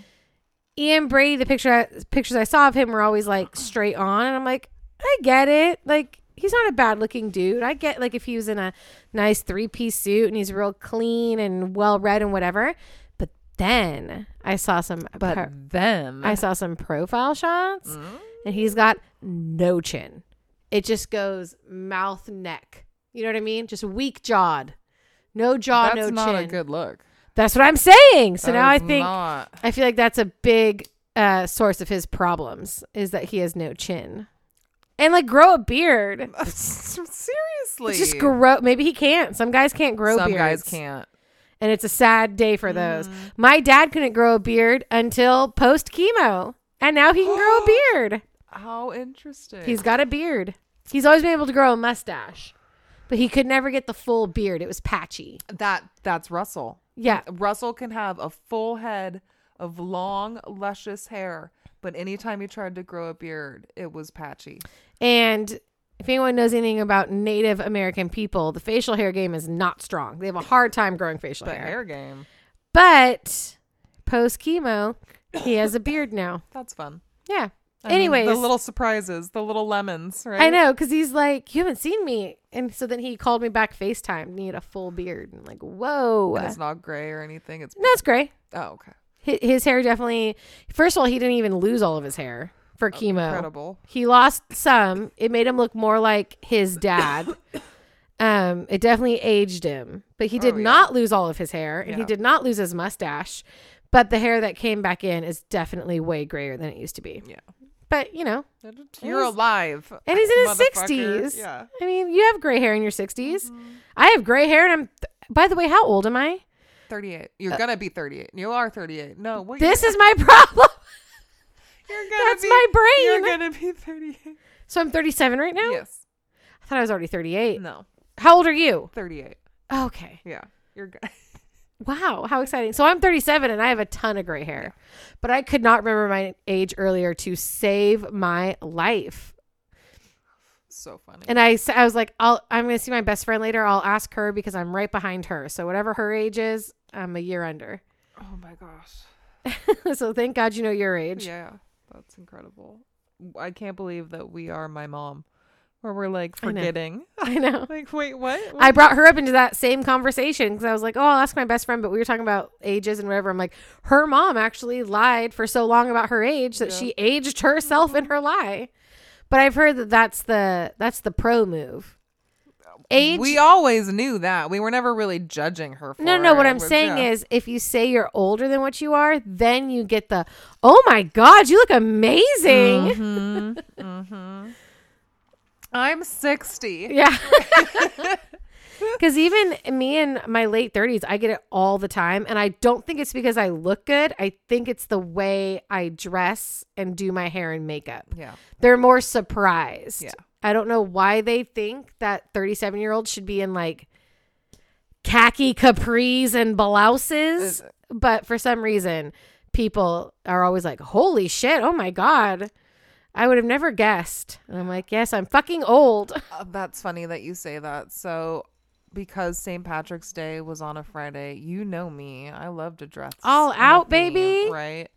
Ian Brady, the picture pictures I saw of him were always like straight on. And I'm like, I get it. Like, he's not a bad looking dude. I get like if he was in a nice three piece suit and he's real clean and well read and whatever. But then I saw some. But pro- then I saw some profile shots mm. and he's got no chin. It just goes mouth, neck. You know what I mean? Just weak jawed. No jaw, that's no chin. That's not a good look. That's what I'm saying. So that now I think not. I feel like that's a big uh, source of his problems is that he has no chin. And like grow a beard. Seriously. It's just grow. Maybe he can't. Some guys can't grow Some beards. Some guys can't. And it's a sad day for those. Mm. My dad couldn't grow a beard until post chemo. And now he can grow a beard. How interesting. He's got a beard. He's always been able to grow a mustache. But he could never get the full beard. It was patchy. That That's Russell. Yeah. Russell can have a full head of long, luscious hair. But anytime he tried to grow a beard, it was patchy. And if anyone knows anything about Native American people, the facial hair game is not strong. They have a hard time growing facial hair. The hair game. But post chemo, he has a beard now. That's fun. Yeah. I Anyways. Mean, the little surprises, the little lemons, right? I know, because he's like, you haven't seen me. And so then he called me back FaceTime and he had a full beard. I'm like, whoa. And it's not gray or anything. It's No, it's gray. Oh, okay. His hair definitely, first of all, he didn't even lose all of his hair for chemo. Incredible. He lost some. It made him look more like his dad. um, It definitely aged him. But he did oh, yeah. not lose all of his hair. And yeah. he did not lose his mustache. But the hair that came back in is definitely way grayer than it used to be. Yeah. But, you know. You're alive. And he's in his sixties. Yeah. I mean, you have gray hair in your sixties. Mm-hmm. I have gray hair. And I'm, th- by the way, how old am I? thirty-eight. You're uh, gonna be thirty-eight. You are thirty-eight. No, what this is my problem. You're gonna That's be, my brain. You're gonna be thirty-eight. So I'm thirty-seven right now? Yes. I thought I was already thirty-eight. No. How old are you? thirty-eight. Okay. Yeah. You're good. Wow. How exciting. So I'm thirty-seven and I have a ton of gray hair. Yeah. But I could not remember my age earlier to save my life. So funny. And I, I was like, I'll, I'm going to see my best friend later. I'll ask her because I'm right behind her. So whatever her age is, I'm a year under. Oh my gosh. So thank God you know your age. Yeah. That's incredible. I can't believe that we are my mom where we're like forgetting. I know. I know. Like, wait, what? what? I brought her up into that same conversation because I was like, oh, I'll ask my best friend. But we were talking about ages and whatever. I'm like, her mom actually lied for so long about her age that yeah. she aged herself in her lie. But I've heard that that's the that's the pro move. Age. We always knew that. We were never really judging her for it. No, no. What I'm was, saying yeah. is if you say you're older than what you are, then you get the, oh, my God, you look amazing. Mm-hmm. Mm-hmm. I'm sixty. Yeah. Because even me in my late thirties, I get it all the time. And I don't think it's because I look good. I think it's the way I dress and do my hair and makeup. Yeah. They're more surprised. Yeah. I don't know why they think that thirty-seven-year-olds should be in like khaki capris and blouses. But for some reason, people are always like, holy shit. Oh, my God. I would have never guessed. And I'm like, yes, I'm fucking old. Uh, that's funny that you say that. So because Saint Patrick's Day was on a Friday, you know me. I love to dress all out, me, baby. Right.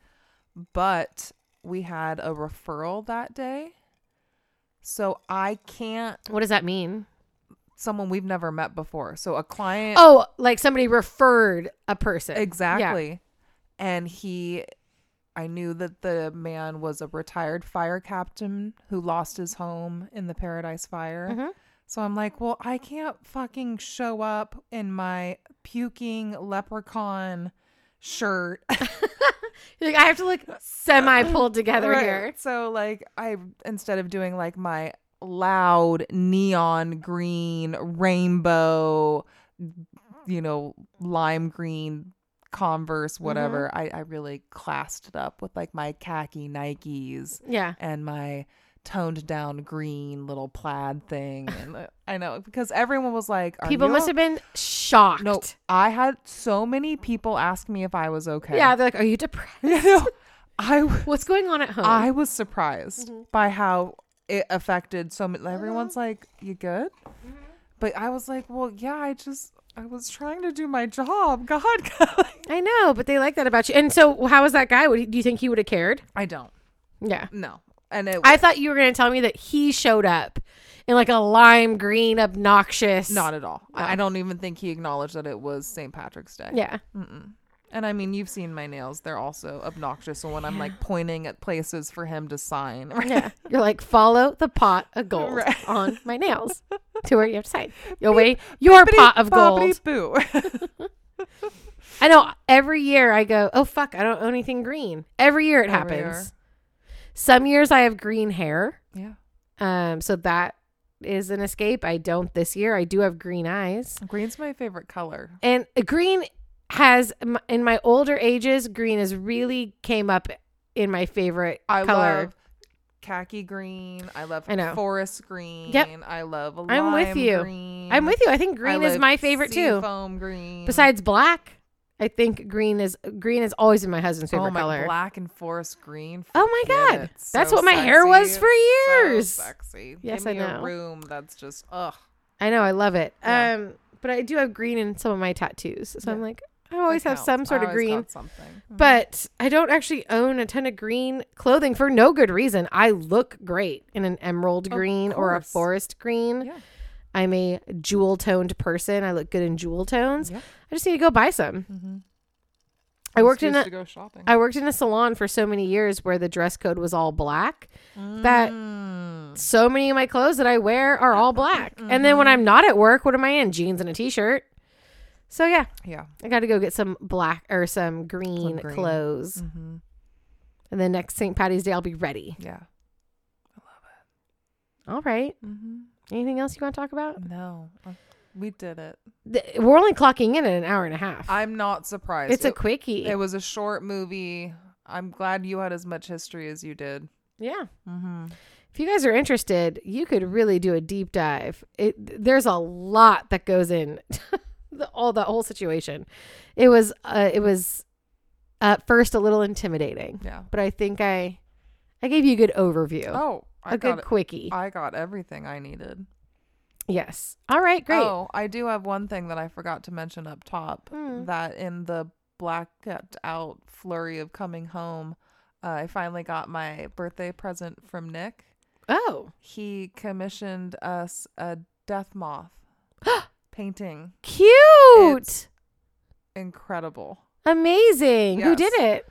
But we had a referral that day. So I can't. What does that mean? Someone we've never met before. So a client. Oh, like somebody referred a person. Exactly. Yeah. And he, I knew that the man was a retired fire captain who lost his home in the Paradise Fire. Mm-hmm. So I'm like, well, I can't fucking show up in my puking leprechaun shirt. Like, I have to look semi pulled together right. here. So like I, instead of doing like my loud neon green rainbow, you know, lime green Converse, whatever, mm-hmm. I, I really classed it up with like my khaki Nikes, yeah, and my toned down green little plaid thing. And I know, because everyone was like, people must have been shocked. No, I had so many people ask me if I was okay. Yeah, they're like, are you depressed? You know, I was, what's going on at home? I was surprised mm-hmm. by how it affected so many. Everyone's like, you good? Mm-hmm. But I was like, well, yeah, I just, I was trying to do my job. God, God. I know, but they like that about you. And so how was that guy? Would, do you think he would have cared? I don't. Yeah. No. And it I thought you were going to tell me that he showed up in like a lime green, obnoxious. Not at all. No. I don't even think he acknowledged that it was Saint Patrick's Day. Yeah. Mm-mm. And I mean, you've seen my nails. They're also obnoxious. So when I'm like pointing at places for him to sign. Right? Yeah. You're like, follow the pot of gold right. on my nails to where you have to sign. You'll weigh your beepity, pot of gold. Boo. I know every year I go, oh, fuck, I don't own anything green. Every year it every happens. Year. Some years I have green hair. Yeah. Um. So that is an escape. I don't this year. I do have green eyes. Green's my favorite color. And green has in my older ages, green has really came up in my favorite I color. Love khaki green. I love I know. forest green. Yep. I love lime I'm with you. Green. I'm with you. I think green I is my favorite too. Foam green. Besides black, I think green is green is always in my husband's favorite oh my, color. Black and forest green. Forget oh my god, it. That's so what my sexy. Hair was for years. So sexy. Yes, Give me I know. A room that's just ugh. I know. I love it. Yeah. Um, but I do have green in some of my tattoos, so yeah. I'm like. I always have some sort of green, but I don't actually own a ton of green clothing for no good reason. I look great in an emerald green or a forest green. Yeah. I'm a jewel toned person. I look good in jewel tones. Yeah. I just need to go buy some. Mm-hmm. I worked in a, to go shopping. I worked in a salon for so many years where the dress code was all black mm. that so many of my clothes that I wear are all black. Mm-hmm. And then when I'm not at work, what am I in? Jeans and a t-shirt. So, yeah. Yeah. I got to go get some black or some green, some green. Clothes. Mm-hmm. And then next Saint Patty's Day, I'll be ready. Yeah. I love it. All right. Mm-hmm. Anything else you want to talk about? No. We did it. The, we're only clocking in at an hour and a half. I'm not surprised. It's it, a quickie. It was a short movie. I'm glad you had as much history as you did. Yeah. Mm-hmm. If you guys are interested, you could really do a deep dive. It, there's a lot that goes in. The, all the whole situation, it was uh, it was at first a little intimidating. Yeah, but I think I I gave you a good overview. Oh, I a good it. Quickie. I got everything I needed. Yes. All right. Great. Oh, I do have one thing that I forgot to mention up top. Mm. That in the blacked out flurry of coming home, uh, I finally got my birthday present from Nick. Oh, he commissioned us a death moth. Painting. Cute. It's incredible. Amazing. Yes. Who did it?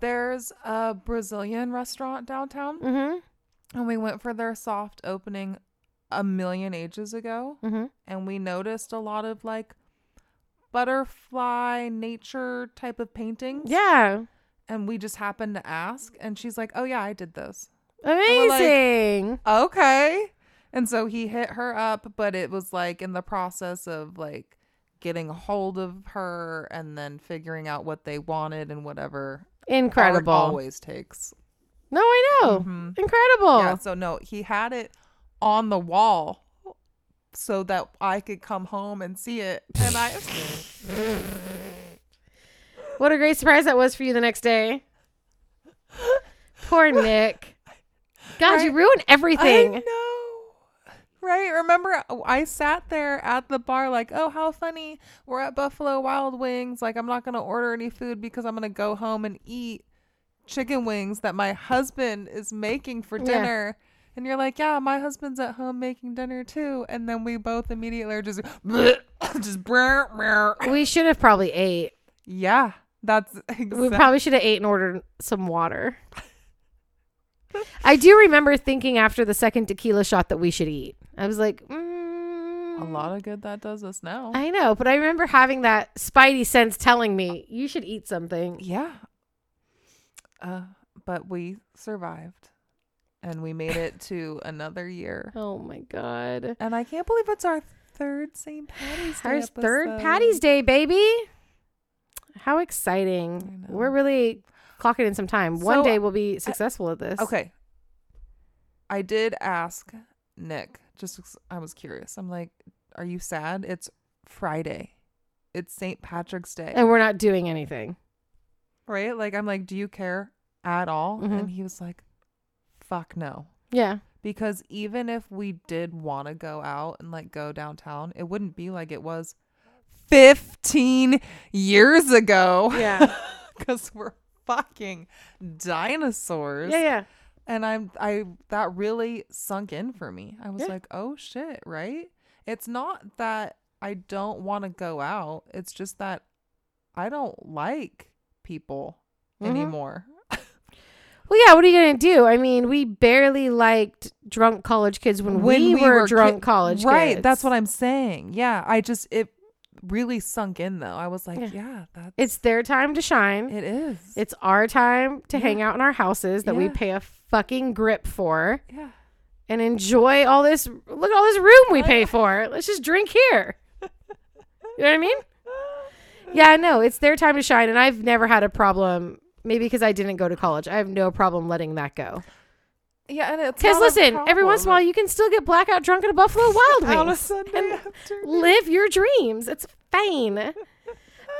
There's a Brazilian restaurant downtown. Mm-hmm. And we went for their soft opening a million ages ago. Mm-hmm. And we noticed a lot of like butterfly nature type of paintings. Yeah. And we just happened to ask. And she's like, oh yeah, I did those. Amazing. Like, okay. And so he hit her up, but it was like in the process of like getting a hold of her and then figuring out what they wanted and whatever. Incredible. Always takes. No, I know. Mm-hmm. Incredible. Yeah. So no, he had it on the wall so that I could come home and see it. And I. What a great surprise that was for you the next day. Poor Nick. God, right? You ruin everything. I know. Right? Remember, I sat there at the bar like, oh, how funny. We're at Buffalo Wild Wings. Like, I'm not going to order any food because I'm going to go home and eat chicken wings that my husband is making for dinner. Yeah. And you're like, yeah, my husband's at home making dinner too. And then we both immediately are just, just. We should have probably ate. Yeah, that's exactly. We probably should have ate and ordered some water. I do remember thinking after the second tequila shot that we should eat. I was like, mm, a lot of good that does us now. I know, but I remember having that spidey sense telling me you should eat something. Yeah. Uh, but we survived. And we made it to another year. Oh, my God. And I can't believe it's our third Saint Patty's Day Our episode. third Patty's Day, baby. How exciting. We're really clocking in some time. So, one day we'll be successful I, at this. Okay. I did ask Nick, just I was curious. I'm like, are you sad? It's Friday. It's Saint Patrick's Day. And we're not doing anything. Right? Like, I'm like, do you care at all? Mm-hmm. And he was like, fuck no. Yeah. Because even if we did want to go out and like go downtown, it wouldn't be like it was fifteen years ago. Yeah. Because we're fucking dinosaurs. Yeah, yeah. And I'm I that really sunk in for me. I was yeah. like, oh shit, right? It's not that I don't want to go out. It's just that I don't like people mm-hmm. anymore. Well, yeah, what are you going to do? I mean, we barely liked drunk college kids when, when we, we were, were drunk kid- college right, kids. Right, that's what I'm saying. Yeah, I just, it really sunk in, though. I was like, yeah. yeah that's- it's their time to shine. It is. It's our time to yeah. hang out in our houses that yeah. we pay a fucking grip for. Yeah. And enjoy all this, look at all this room we pay for. Let's just drink here. You know what I mean? Yeah, no, it's their time to shine, and I've never had a problem. Maybe because I didn't go to college. I have no problem letting that go. Yeah, and it's because listen, every once in a while you can still get blackout drunk at a Buffalo Wild Wings on a Sunday afternoon. Live your dreams. It's fine.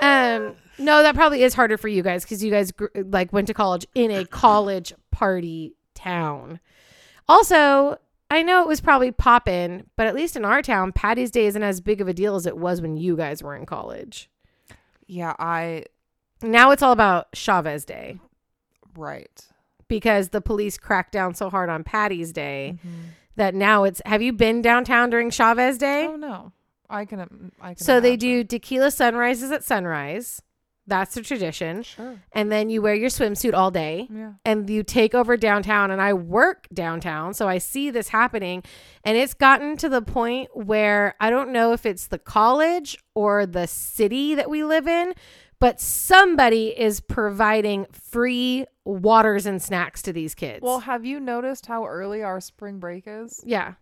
um, no, that probably is harder for you guys because you guys gr- like went to college in a college party town. Also, I know it was probably poppin', but at least in our town, Patty's Day isn't as big of a deal as it was when you guys were in college. Yeah, I. Now it's all about Chavez Day. Right. Because the police cracked down so hard on Patty's Day mm-hmm. that now it's... Have you been downtown during Chavez Day? Oh, no. I can... I can so they do tequila sunrises at sunrise. That's the tradition. Sure. And then you wear your swimsuit all day. Yeah. And you take over downtown. And I work downtown. So I see this happening. And it's gotten to the point where I don't know if it's the college or the city that we live in, but somebody is providing free waters and snacks to these kids. Well, have you noticed how early our spring break is? Yeah.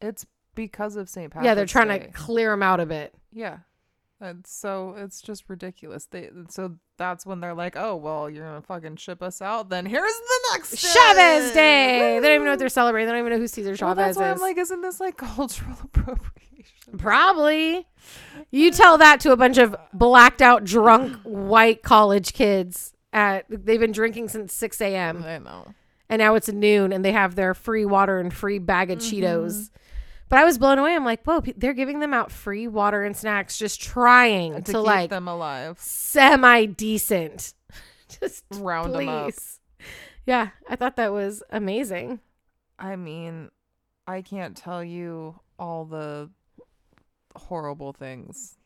It's because of Saint Patrick's Day. Yeah, they're trying Day. to clear them out of it. Yeah. And so it's just ridiculous. They So that's when they're like, oh, well, you're going to fucking ship us out. Then here's the next day. Chavez Day. Woo! They don't even know what they're celebrating. They don't even know who Cesar Chavez well, that's why is. I'm like, isn't this like cultural appropriation? Probably. You tell that to a bunch of blacked out drunk white college kids at they've been drinking since six a.m. I know. And now it's noon and they have their free water and free bag of mm-hmm. Cheetos. But I was blown away. I'm like, whoa, they're giving them out free water and snacks, just trying to, to keep like them alive. Semi decent. Just round please. them up. Yeah, I thought that was amazing. I mean, I can't tell you all the horrible things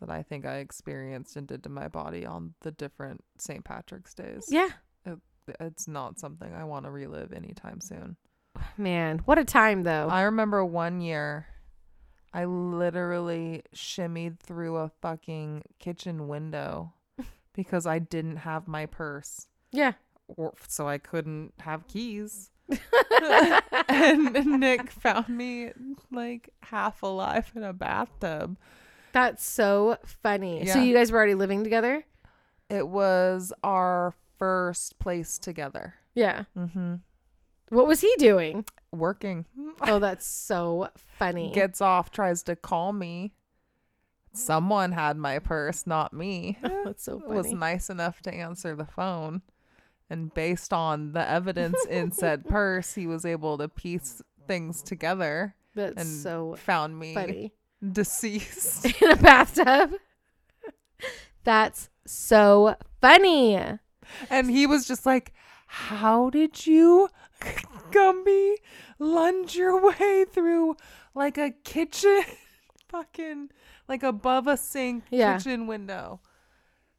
that I think I experienced and did to my body on the different Saint Patrick's days. Yeah. It, it's not something I want to relive anytime soon. Man, what a time though. I remember one year I literally shimmied through a fucking kitchen window because I didn't have my purse. Yeah. Or, so I couldn't have keys. And Nick found me like half alive in a bathtub. That's so funny. Yeah. So you guys were already living together? It was our first place together. Yeah. Mm-hmm. What was he doing? Working. Oh, that's so funny. Gets off, tries to call me. Someone had my purse, not me. That's so funny. Was nice enough to answer the phone. And based on the evidence in said purse, he was able to piece things together. That's and so found me funny. Deceased in a bathtub. That's so funny. And he was just like, how did you, Gumby, lunge your way through like a kitchen, fucking like above a sink yeah. kitchen window?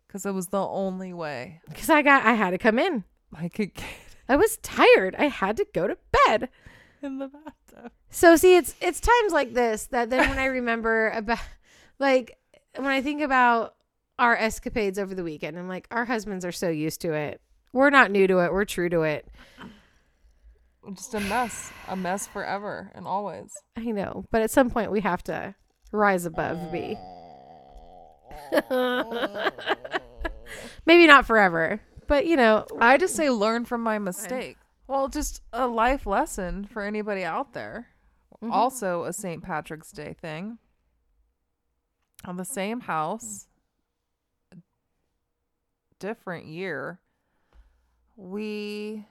Because it was the only way. Because I got, I had to come in. I could get. I was tired. I had to go to bed. In the bathtub. So see, it's it's times like this that then when I remember about, like when I think about our escapades over the weekend, I'm like, our husbands are so used to it. We're not new to it. We're true to it. Just a mess. A mess forever and always. I know. But at some point we have to rise above B. Maybe not forever, but you know, I just say learn from my mistake. Well, just a life lesson for anybody out there. Mm-hmm. Also a Saint Patrick's Day thing. On the same house, different year, we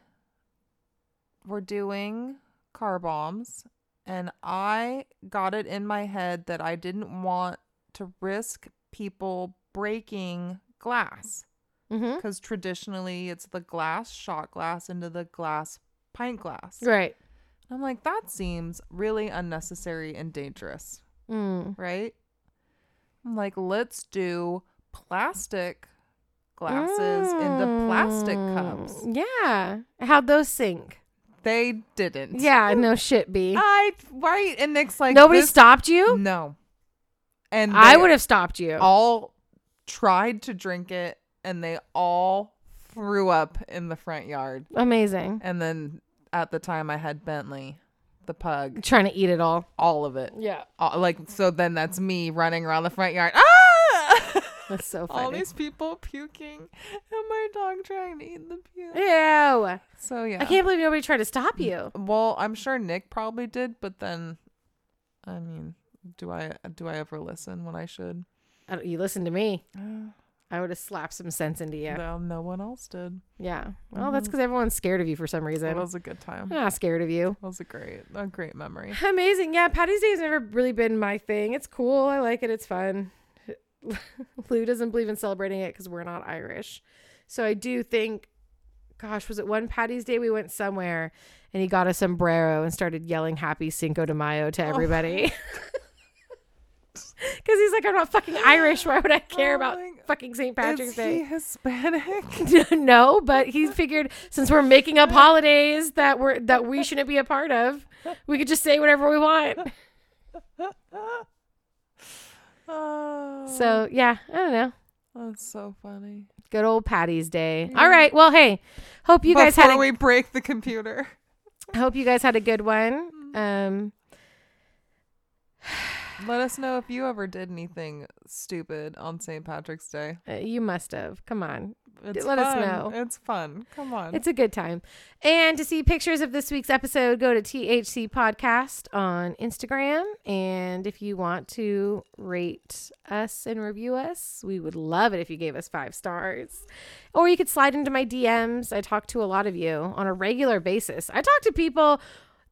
were doing car bombs, and I got it in my head that I didn't want to risk people breaking glass, because mm-hmm. traditionally it's the glass shot glass into the glass pint glass, right? And I'm like, that seems really unnecessary and dangerous. mm. Right? I'm like, let's do plastic glasses mm. into plastic cups. Yeah. How'd those sink? They didn't. Yeah. No shit, B. I right. And Nick's like, nobody this- stopped you? No. And I would have stopped you. All tried to drink it, and they all threw up in the front yard. Amazing. And then at the time I had Bentley, the pug. Trying to eat it all. All of it. Yeah. All, like, so then that's me running around the front yard. Ah! That's so funny. All these people puking and my dog trying to eat the puke. Ew. So, yeah. I can't believe nobody tried to stop you. Well, I'm sure Nick probably did, but then, I mean... Do I do I ever listen when I should? I don't, you listen to me. I would have slapped some sense into you. Well, no one else did. Yeah. Well, mm-hmm. that's because everyone's scared of you for some reason. That was a good time. I'm not scared of you. That was a great, a great memory. Amazing. Yeah. Patty's Day has never really been my thing. It's cool. I like it. It's fun. Lou doesn't believe in celebrating it because we're not Irish. So I do think, gosh, was it one Patty's Day we went somewhere and he got a sombrero and started yelling Happy Cinco de Mayo to everybody. Oh. Because he's like, I'm not fucking Irish. Why would I care oh about fucking Saint Patrick's Is Day? Is he Hispanic? No, but he figured since we're making up holidays that we're that we shouldn't be a part of, we could just say whatever we want. Oh. So, yeah, I don't know. That's so funny. Good old Patty's Day. Yeah. All right. Well, hey, hope you Before guys had. Before we break the computer. I hope you guys had a good one. Um. Let us know if you ever did anything stupid on Saint Patrick's Day. Uh, you must have. Come on. It's Let fun. us know. It's fun. Come on. It's a good time. And to see pictures of this week's episode, go to T H C Podcast on Instagram. And if you want to rate us and review us, we would love it if you gave us five stars. Or you could slide into my D Ms. I talk to a lot of you on a regular basis. I talk to people...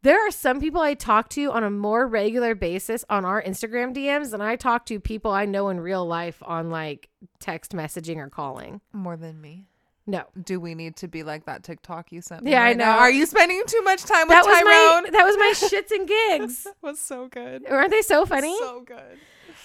There are some people I talk to on a more regular basis on our Instagram D Ms than I talk to people I know in real life on like text messaging or calling. More than me. No. Do we need to be like that TikTok you sent me? Yeah, right I know. Now? Are you spending too much time that with was Tyrone? My, that was my shits and gigs. That was so good. Aren't they so funny? So good.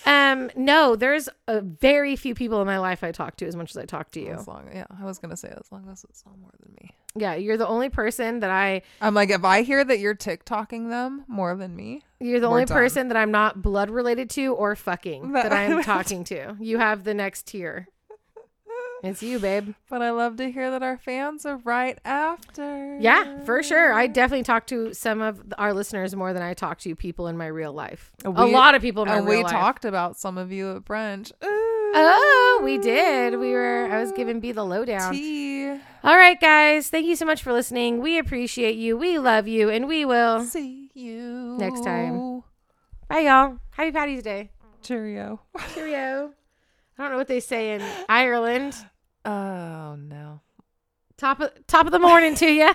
Um, no, there's a very few people in my life I talk to as much as I talk to you. As long, yeah, I was going to say as long as it's not more than me. Yeah, you're the only person that I... I'm like, if I hear that you're TikToking them more than me... You're the only done. person that I'm not blood related to or fucking that, that I'm talking to. You have the next tier. It's you, babe. But I love to hear that our fans are right after. Yeah, for sure. I definitely talk to some of our listeners more than I talk to people in my real life. We, a lot of people in my real life. And we talked about some of you at brunch. Ooh. Oh, we did. We were, I was giving B the lowdown. Tea. All right, guys. Thank you so much for listening. We appreciate you. We love you. And we will see you next time. Bye, y'all. Happy Patty's Day. Cheerio. Cheerio. I don't know what they say in Ireland. Oh, no. Top of top of the morning to you.